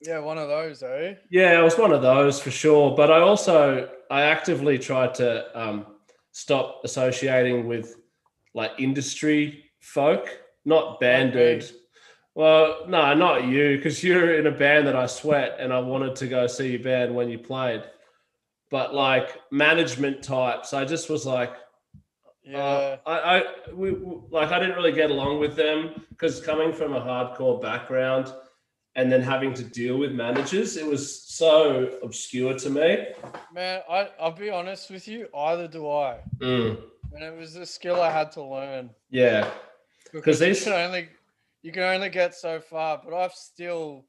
yeah, one of those, eh? Yeah, I was one of those for sure. But I also I actively tried to um, stop associating with. Like industry folk Not band, dude. Okay. Well, no, not you, because you're in a band that I sweat and I wanted to go see your band when you played. But like management types, I just was like, yeah, uh, I, I we, we, like I didn't really get along with them because coming from a hardcore background and then having to deal with managers, it was so obscure to me. Man, I, I'll be honest with you, either do I. Mm. And it was a skill I had to learn. Yeah. Because these... you, can only, you can only get so far, but I've still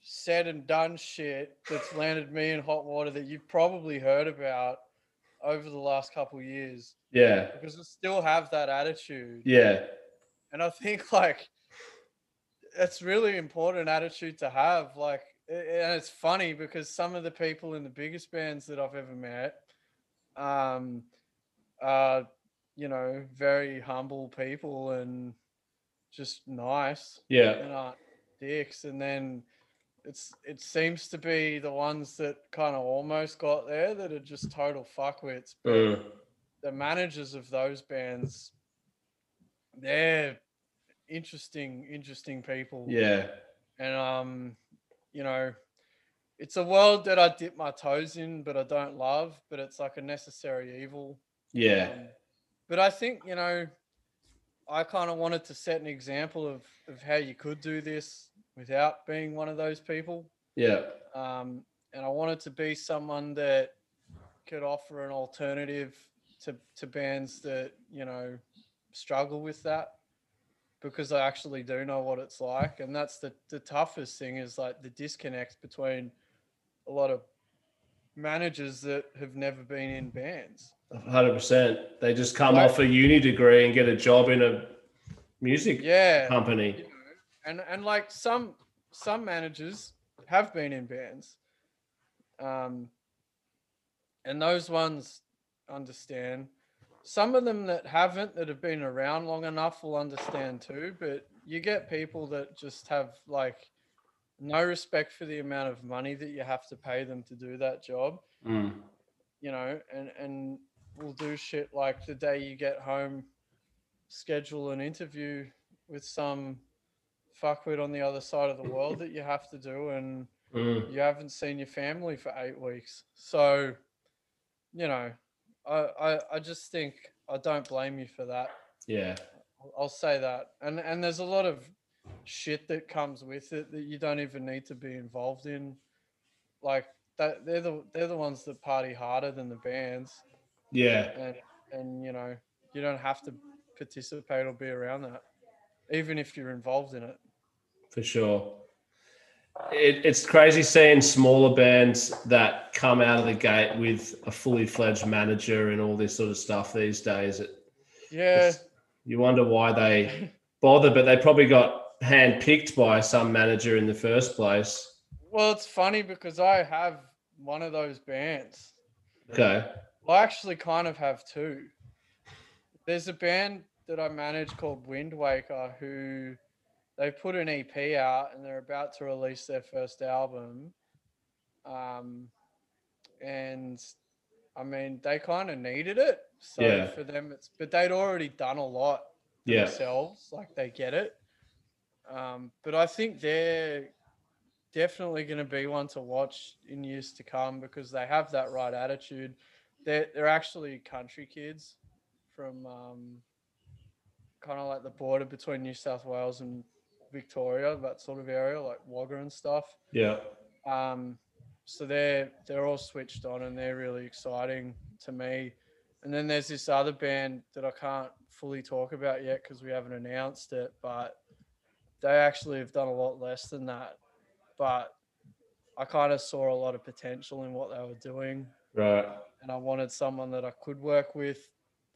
said and done shit that's landed me in hot water that you've probably heard about over the last couple of years. Yeah. Because I still have that attitude. Yeah. And I think, like, it's really important attitude to have. Like, and it's funny because some of the people in the biggest bands that I've ever met um, are, you know, very humble people and just nice. Yeah. And aren't dicks. And then it's it seems to be the ones that kind of almost got there that are just total fuckwits. But mm. the managers of those bands, they're interesting, interesting people. Yeah. And, um, you know, it's a world that I dip my toes in, but I don't love, but it's like a necessary evil. Yeah. Um, but I think, you know, I kind of wanted to set an example of, of how you could do this without being one of those people. Yeah. Um, and I wanted to be someone that could offer an alternative to, to bands that, you know, struggle with that, because I actually do know what it's like. And that's the, the toughest thing is like the disconnect between a lot of managers that have never been in bands. one hundred percent. They just come like, off a uni degree and get a job in a music yeah, company. You know, and and like some some managers have been in bands. Um, and those ones understand. Some of them that haven't, that have been around long enough, will understand too. But you get people that just have like no respect for the amount of money that you have to pay them to do that job. Mm. You know, and and we'll do shit like the day you get home, schedule an interview with some fuckwit on the other side of the world that you have to do, and mm. you haven't seen your family for eight weeks. So, you know, I, I I just think I don't blame you for that. Yeah, I'll say that. And and there's a lot of shit that comes with it that you don't even need to be involved in, like. That, they're the they're the ones that party harder than the bands. Yeah. And, and, you know, you don't have to participate or be around that, even if you're involved in it. For sure. It, it's crazy seeing smaller bands that come out of the gate with a fully fledged manager and all this sort of stuff these days. It, yeah. You wonder why they bother, but they probably got handpicked by some manager in the first place. Well, it's funny because I have one of those bands. Okay. Well, I actually kind of have two. There's a band that I manage called Wind Waker who they put an E P out and they're about to release their first album. Um, and I mean, they kind of needed it. So yeah. for them, it's, but they'd already done a lot yeah. themselves. Like they get it. Um, but I think they're definitely going to be one to watch in years to come because they have that right attitude. They're, they're actually country kids from um, kind of like the border between New South Wales and Victoria, that sort of area, like Wagga and stuff. Yeah. Um. So they're, they're all switched on and they're really exciting to me. And then there's this other band that I can't fully talk about yet because we haven't announced it, but they actually have done a lot less than that. But I kind of saw a lot of potential in what they were doing. Right. And I wanted someone that I could work with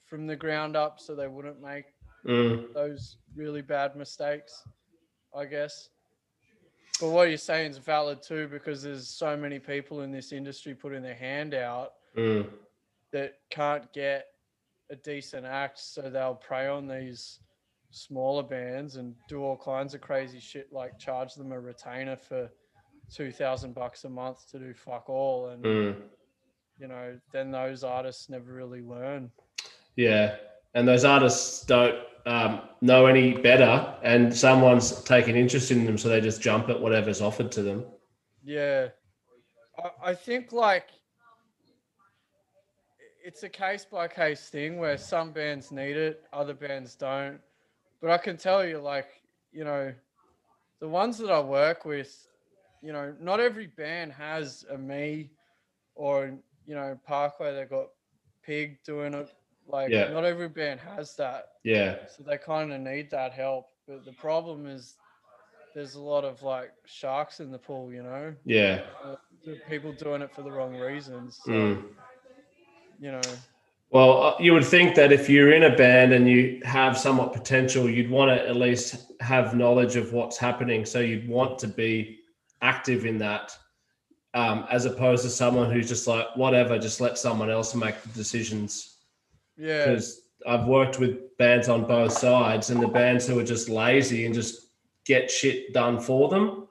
from the ground up so they wouldn't make mm. those really bad mistakes, I guess. But what you're saying is valid too, because there's so many people in this industry putting their hand out mm. that can't get a decent act, so they'll prey on these smaller bands and do all kinds of crazy shit, like charge them a retainer for two thousand bucks a month to do fuck all, and mm. you know, then those artists never really learn. Yeah, and those artists don't um, know any better, and someone's taken interest in them, so they just jump at whatever's offered to them. Yeah. I think, like, it's a case-by-case thing where some bands need it, other bands don't. But I can tell you, like, you know, the ones that I work with, you know, not every band has a me or, you know, Parkway, they've got Pig doing it. Like, yeah. Not every band has that. Yeah. So they kind of need that help. But the problem is there's a lot of, like, sharks in the pool, you know? Yeah. Uh, people doing it for the wrong reasons. So, mm. You know. Well, you would think that if you're in a band and you have somewhat potential, you'd want to at least have knowledge of what's happening. So you'd want to be active in that, um, as opposed to someone who's just like, whatever, just let someone else make the decisions. Yeah. Because I've worked with bands on both sides, and the bands who are just lazy and just get shit done for them,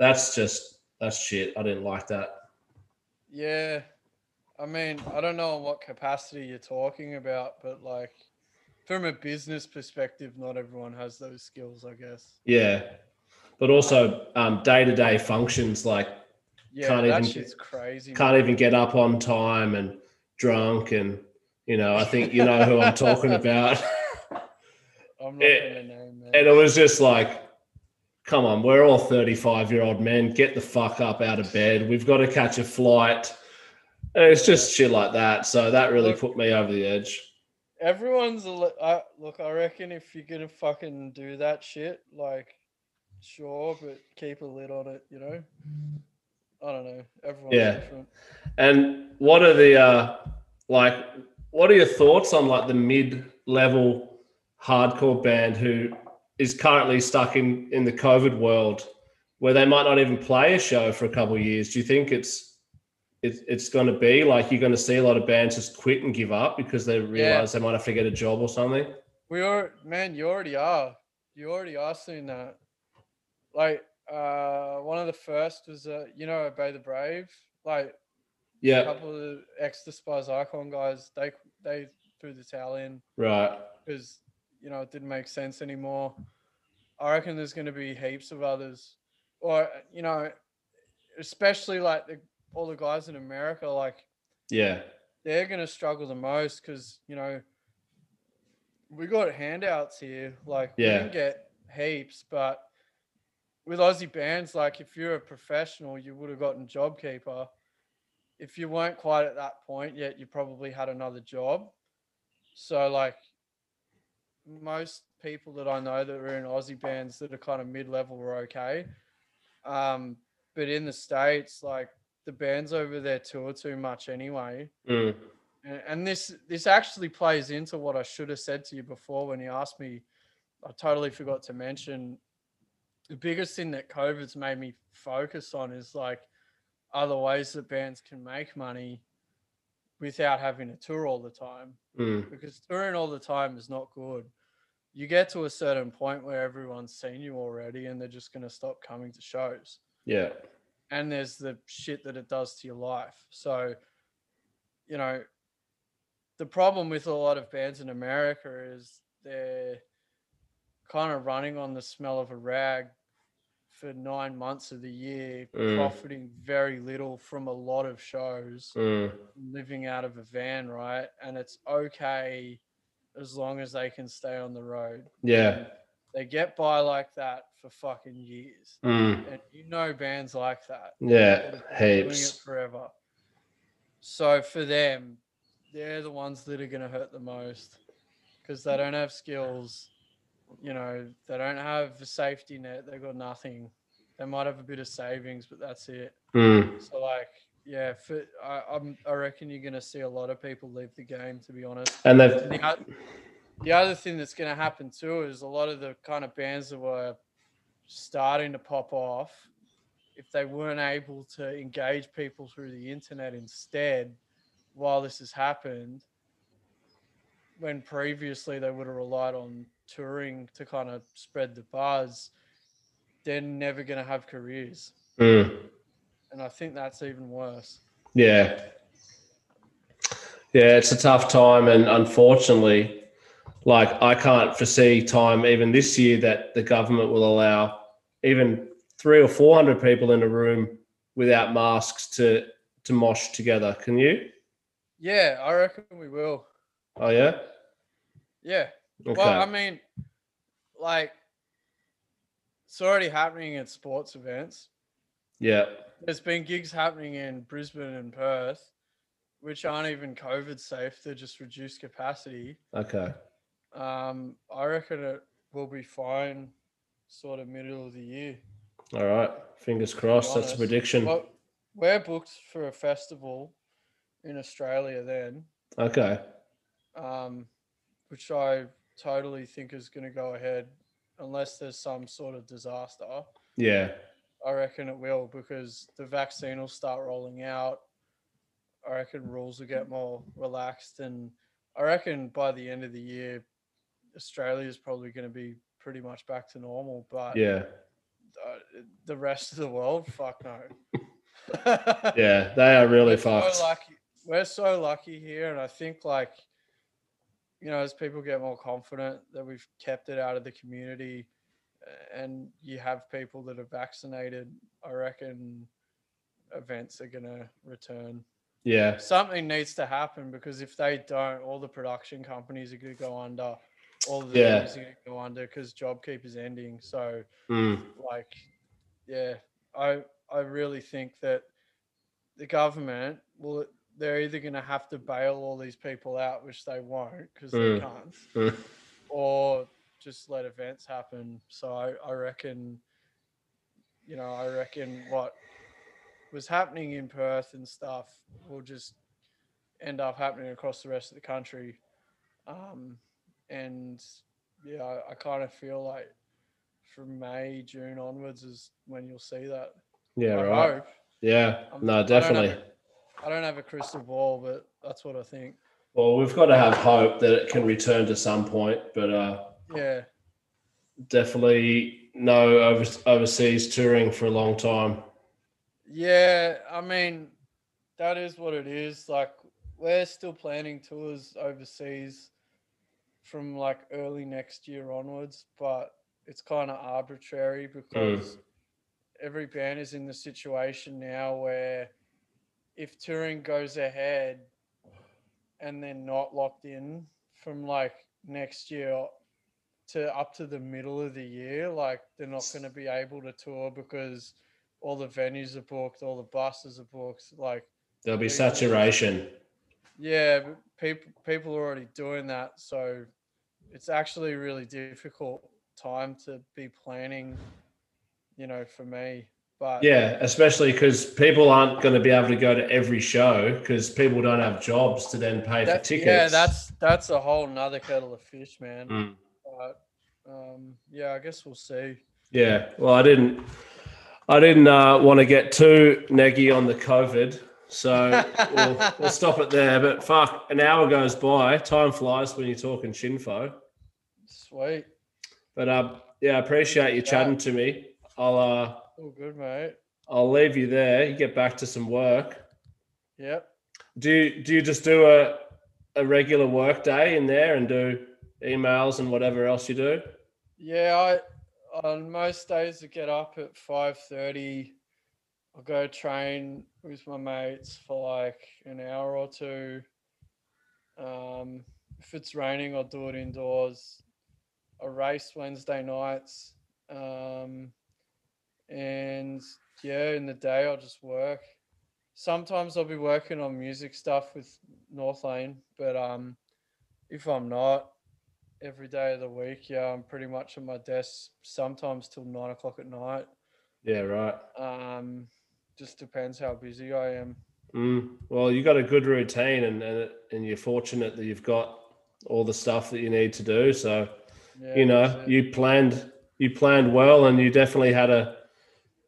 that's just, that's shit. I didn't like that. Yeah. I mean, I don't know in what capacity you're talking about, but, like, from a business perspective, not everyone has those skills, I guess. Yeah. But also um, day-to-day functions, like, yeah, can't that even, shit's crazy, can't man. even get up on time and drunk and, you know, I think you know who I'm talking about. I'm not going to name that. And it was just like, come on, we're all thirty-five-year-old men. Get the fuck up out of bed. We've got to catch a flight. It's just shit like that. So that really look, put me over the edge. Everyone's... Uh, look, I reckon if you're going to fucking do that shit, like, sure, but keep a lid on it, you know? I don't know. Everyone's yeah. different. And what are the... Uh, like, what are your thoughts on, like, the mid-level hardcore band who is currently stuck in, in the COVID world where they might not even play a show for a couple of years? Do you think it's... It's it's going to be like you're going to see a lot of bands just quit and give up because they realize yeah. they might have to get a job or something. We are, man. You already are. You already are seeing that. Like uh, one of the first was uh, you know Obey the Brave. Like yeah, a couple of the ex-Despise Icon guys. They they threw the towel in. Right. Because you know it didn't make sense anymore. I reckon there's going to be heaps of others, or you know, especially like the. all the guys in America, like, yeah, they're going to struggle the most because, you know, we got handouts here. Like, yeah. we can get heaps, but with Aussie bands, like, if you're a professional, you would have gotten JobKeeper. If you weren't quite at that point yet, you probably had another job. So, like, most people that I know that are in Aussie bands that are kind of mid-level were okay. Um, but in the States, like, the bands over there tour too much anyway. Mm. And, and this this actually plays into what I should have said to you before when you asked me. I totally forgot to mention the biggest thing that COVID's made me focus on is like other ways that bands can make money without having to tour all the time. Mm. Because touring all the time is not good. You get to a certain point where everyone's seen you already and they're just going to stop coming to shows. Yeah. And there's the shit that it does to your life. So, you know, the problem with a lot of bands in America is they're kind of running on the smell of a rag for nine months of the year, mm. profiting very little from a lot of shows, mm. living out of a van, right? And it's okay as long as they can stay on the road. Yeah. And they get by like that for fucking years. Mm. And you know bands like that. Yeah, heaps. Doing it forever. So for them, they're the ones that are going to hurt the most because they don't have skills. You know, they don't have a safety net. They've got nothing. They might have a bit of savings, but that's it. Mm. So, like, yeah, for, I, I'm, I reckon you're going to see a lot of people leave the game, to be honest. And they've... The other thing that's going to happen too is a lot of the kind of bands that were starting to pop off, if they weren't able to engage people through the internet instead, while this has happened, when previously they would have relied on touring to kind of spread the buzz, they're never going to have careers. Mm. And I think that's even worse. Yeah. Yeah, it's a tough time, and unfortunately... Like, I can't foresee time even this year that the government will allow even three or four hundred people in a room without masks to to mosh together. Can you? Yeah, I reckon we will. Oh yeah? Yeah. Okay. Well, I mean, like, it's already happening at sports events. Yeah. There's been gigs happening in Brisbane and Perth, which aren't even COVID safe. They're just reduced capacity. Okay. Um, I reckon it will be fine sort of middle of the year. All right. Fingers crossed. That's a prediction. Well, we're booked for a festival in Australia then. Okay. Um, which I totally think is going to go ahead unless there's some sort of disaster. Yeah. I reckon it will, because the vaccine will start rolling out. I reckon rules will get more relaxed, and I reckon by the end of the year, Australia is probably going to be pretty much back to normal. But yeah, the, the rest of the world, fuck no. Yeah, they are really we're fucked. So lucky. We're so lucky here, and I think, like, you know, as people get more confident that we've kept it out of the community, and you have people that are vaccinated, I reckon events are going to return. Yeah. Something needs to happen, because if they don't, all the production companies are going to go under. All the yeah. things are going to go under because JobKeeper's ending. So, mm. like, yeah, I I really think that the government will, they're either going to have to bail all these people out, which they won't because mm. they can't, mm. or just let events happen. So I, I reckon, you know, I reckon what was happening in Perth and stuff will just end up happening across the rest of the country. Um, and yeah, I, I kind of feel like from May, June onwards is when you'll see that. Yeah, I right. hope. Yeah, I'm, no, definitely. I don't, have, I don't have a crystal ball, but that's what I think. Well, we've got to have hope that it can return to some point, but uh, yeah, definitely no over, overseas touring for a long time. Yeah, I mean, that is what it is. Like, we're still planning tours overseas from like early next year onwards, but it's kind of arbitrary because mm. every band is in the situation now where if touring goes ahead and they're not locked in from like next year to up to the middle of the year, like, they're not going to be able to tour because all the venues are booked, all the buses are booked. Like, there'll be people, saturation. Yeah, but people people are already doing that, so it's actually a really difficult time to be planning. You know, for me, but yeah, especially because people aren't going to be able to go to every show because people don't have jobs to then pay that, for tickets. Yeah, that's that's a whole nother kettle of fish, man. Mm. But um, yeah, I guess we'll see. Yeah, well, I didn't. I didn't uh, want to get too neggy on the COVID, so we'll, we'll stop it there. But fuck, an hour goes by. Time flies when you're talking Shinfo. Sweet. But uh, yeah, I appreciate you chatting yeah. to me. I'll. Uh, oh, good, mate. I'll leave you there. You get back to some work. Yep. Do you, do you just do a a regular work day in there and do emails and whatever else you do? Yeah, I. On most days I get up at five thirty, I'll go train with my mates for like an hour or two. Um, if it's raining, I'll do it indoors. I race Wednesday nights. Um, and yeah, in the day I'll just work. Sometimes I'll be working on music stuff with Northlane, but um, if I'm not, every day of the week, yeah, I'm pretty much at my desk sometimes till nine o'clock at night. Yeah, right. Um, just depends how busy I am. Mm. Well, you got a good routine, and, and and you're fortunate that you've got all the stuff that you need to do. So, yeah, you know, you planned you planned well, and you definitely had a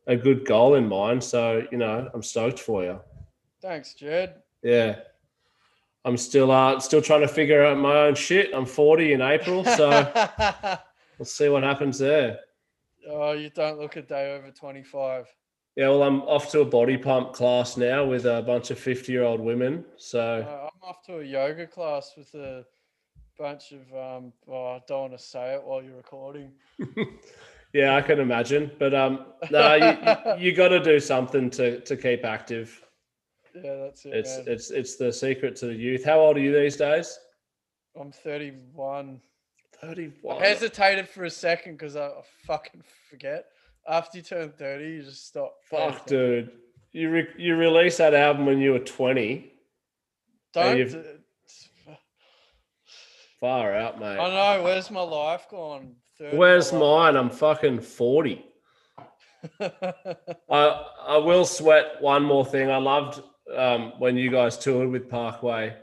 a good goal in mind. So, you know, I'm stoked for you. Thanks, Jed. Yeah. I'm still uh, still trying to figure out my own shit. I'm forty in April, so we'll see what happens there. Oh, you don't look a day over twenty-five. Yeah, well, I'm off to a body pump class now with a bunch of fifty-year-old women. So uh, I'm off to a yoga class with a bunch of um oh, I don't want to say it while you're recording. Yeah, I can imagine. But um no, you, you, you got to do something to to keep active. Yeah, that's it. It's man. it's it's the secret to the youth. How old are you these days? I'm thirty-one. thirty-one. I hesitated for a second because I, I fucking forget. After you turn thirty, you just stop. Fuck, dude. You re- you released that album when you were twenty. Don't. Far out, mate. I know. Where's my life gone? thirty Where's mine? I'm fucking forty. I I will sweat one more thing. I loved um, when you guys toured with Parkway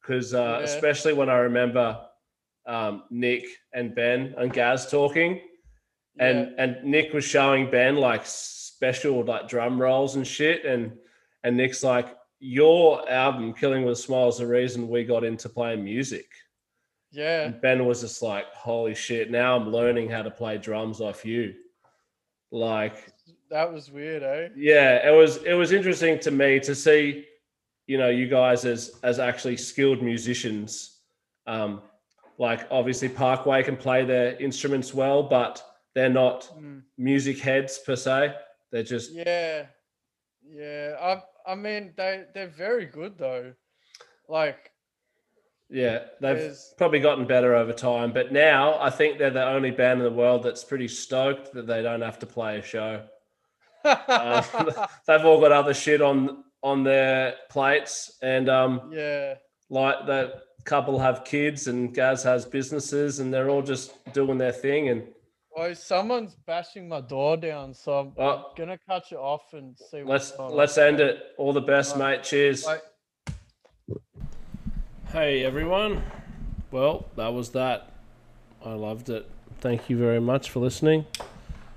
because uh, yeah. especially when I remember um, Nick and Ben and Gaz talking, and yeah. and Nick was showing Ben like special like drum rolls and shit, and and Nick's like, your album Killing with a Smile is the reason we got into playing music. Yeah. And Ben was just like, holy shit, now I'm learning how to play drums off you. Like that was weird, eh? Yeah, it was it was interesting to me to see, you know, you guys as as actually skilled musicians. Um, like obviously Parkway can play their instruments well, but they're not mm. music heads per se. They're just Yeah. Yeah. I I mean they, they're very good though. Like Yeah, they've There's, probably gotten better over time, but now I think they're the only band in the world that's pretty stoked that they don't have to play a show. um, they've all got other shit on on their plates, and um, yeah, like that couple have kids, and Gaz has businesses, and they're all just doing their thing. And oh, someone's bashing my door down, so I'm oh, gonna cut you off and see. Let's what's on. let's end it. All the best, all right, mate. Cheers. Bye. Hey everyone, well that was that. I loved it. Thank you very much for listening.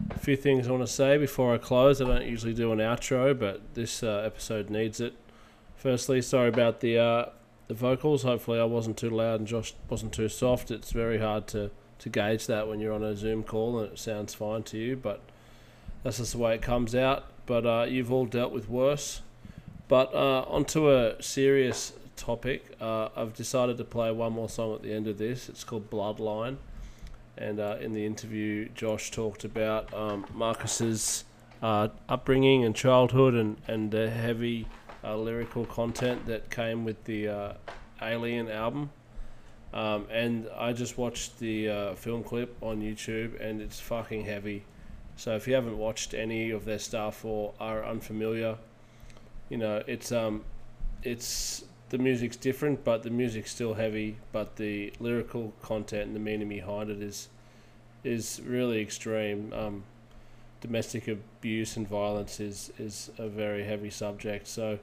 A few things I want to say before I close. I don't usually do an outro, but this uh, episode needs it. Firstly, sorry about the uh, the vocals. Hopefully I wasn't too loud and Josh wasn't too soft. It's very hard to, to gauge that when you're on a Zoom call and it sounds fine to you, but that's just the way it comes out. But uh, you've all dealt with worse. But uh, onto a serious topic. Uh, I've decided to play one more song at the end of this. It's called Bloodline, and uh, in the interview Josh talked about um, Marcus's uh, upbringing and childhood and, and the heavy uh, lyrical content that came with the uh, Alien album, um, and I just watched the uh, film clip on YouTube and it's fucking heavy. So if you haven't watched any of their stuff or are unfamiliar, you know, it's um, it's the music's different, but the music's still heavy, but the lyrical content and the meaning behind it is is really extreme. Um, domestic abuse and violence is, is a very heavy subject. So,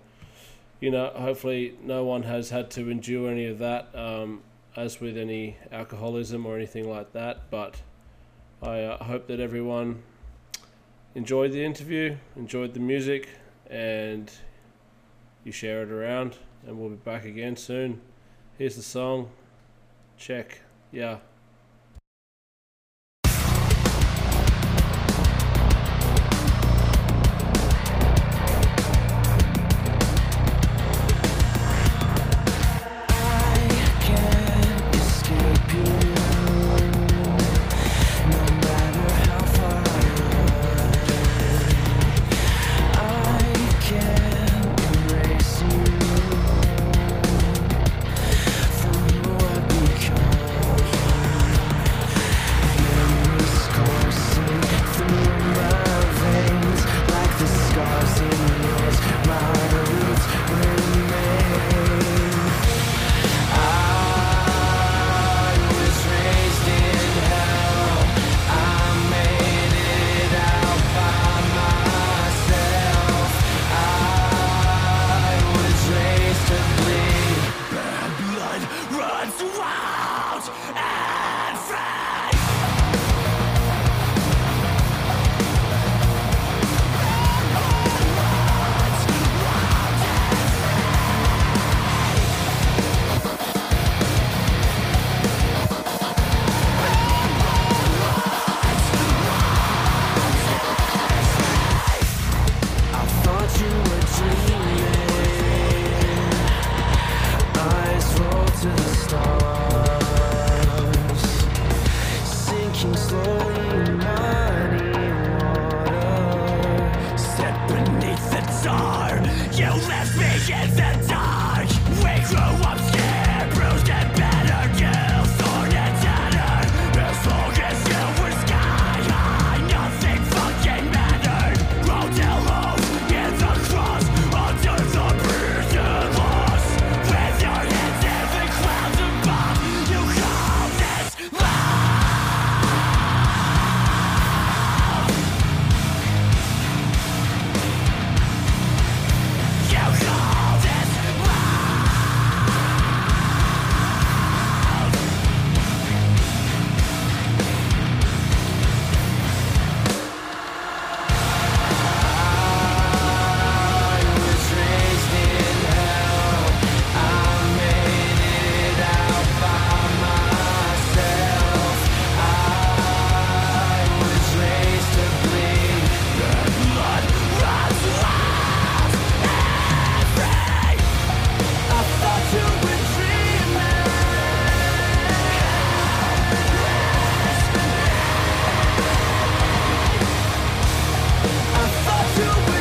you know, hopefully no one has had to endure any of that, um, as with any alcoholism or anything like that. But I uh, hope that everyone enjoyed the interview, enjoyed the music, and you share it around. And we'll be back again soon. Here's the song. Check. Yeah. star. You left me in the dark. We grew up scared, bruised and battered. You thorn and tattered. As long as you were sky high, nothing fucking mattered. Road till home in the cross, under the bridge of loss. With your heads in the clouds above, you call this love. I thought you were dreaming. I thought you were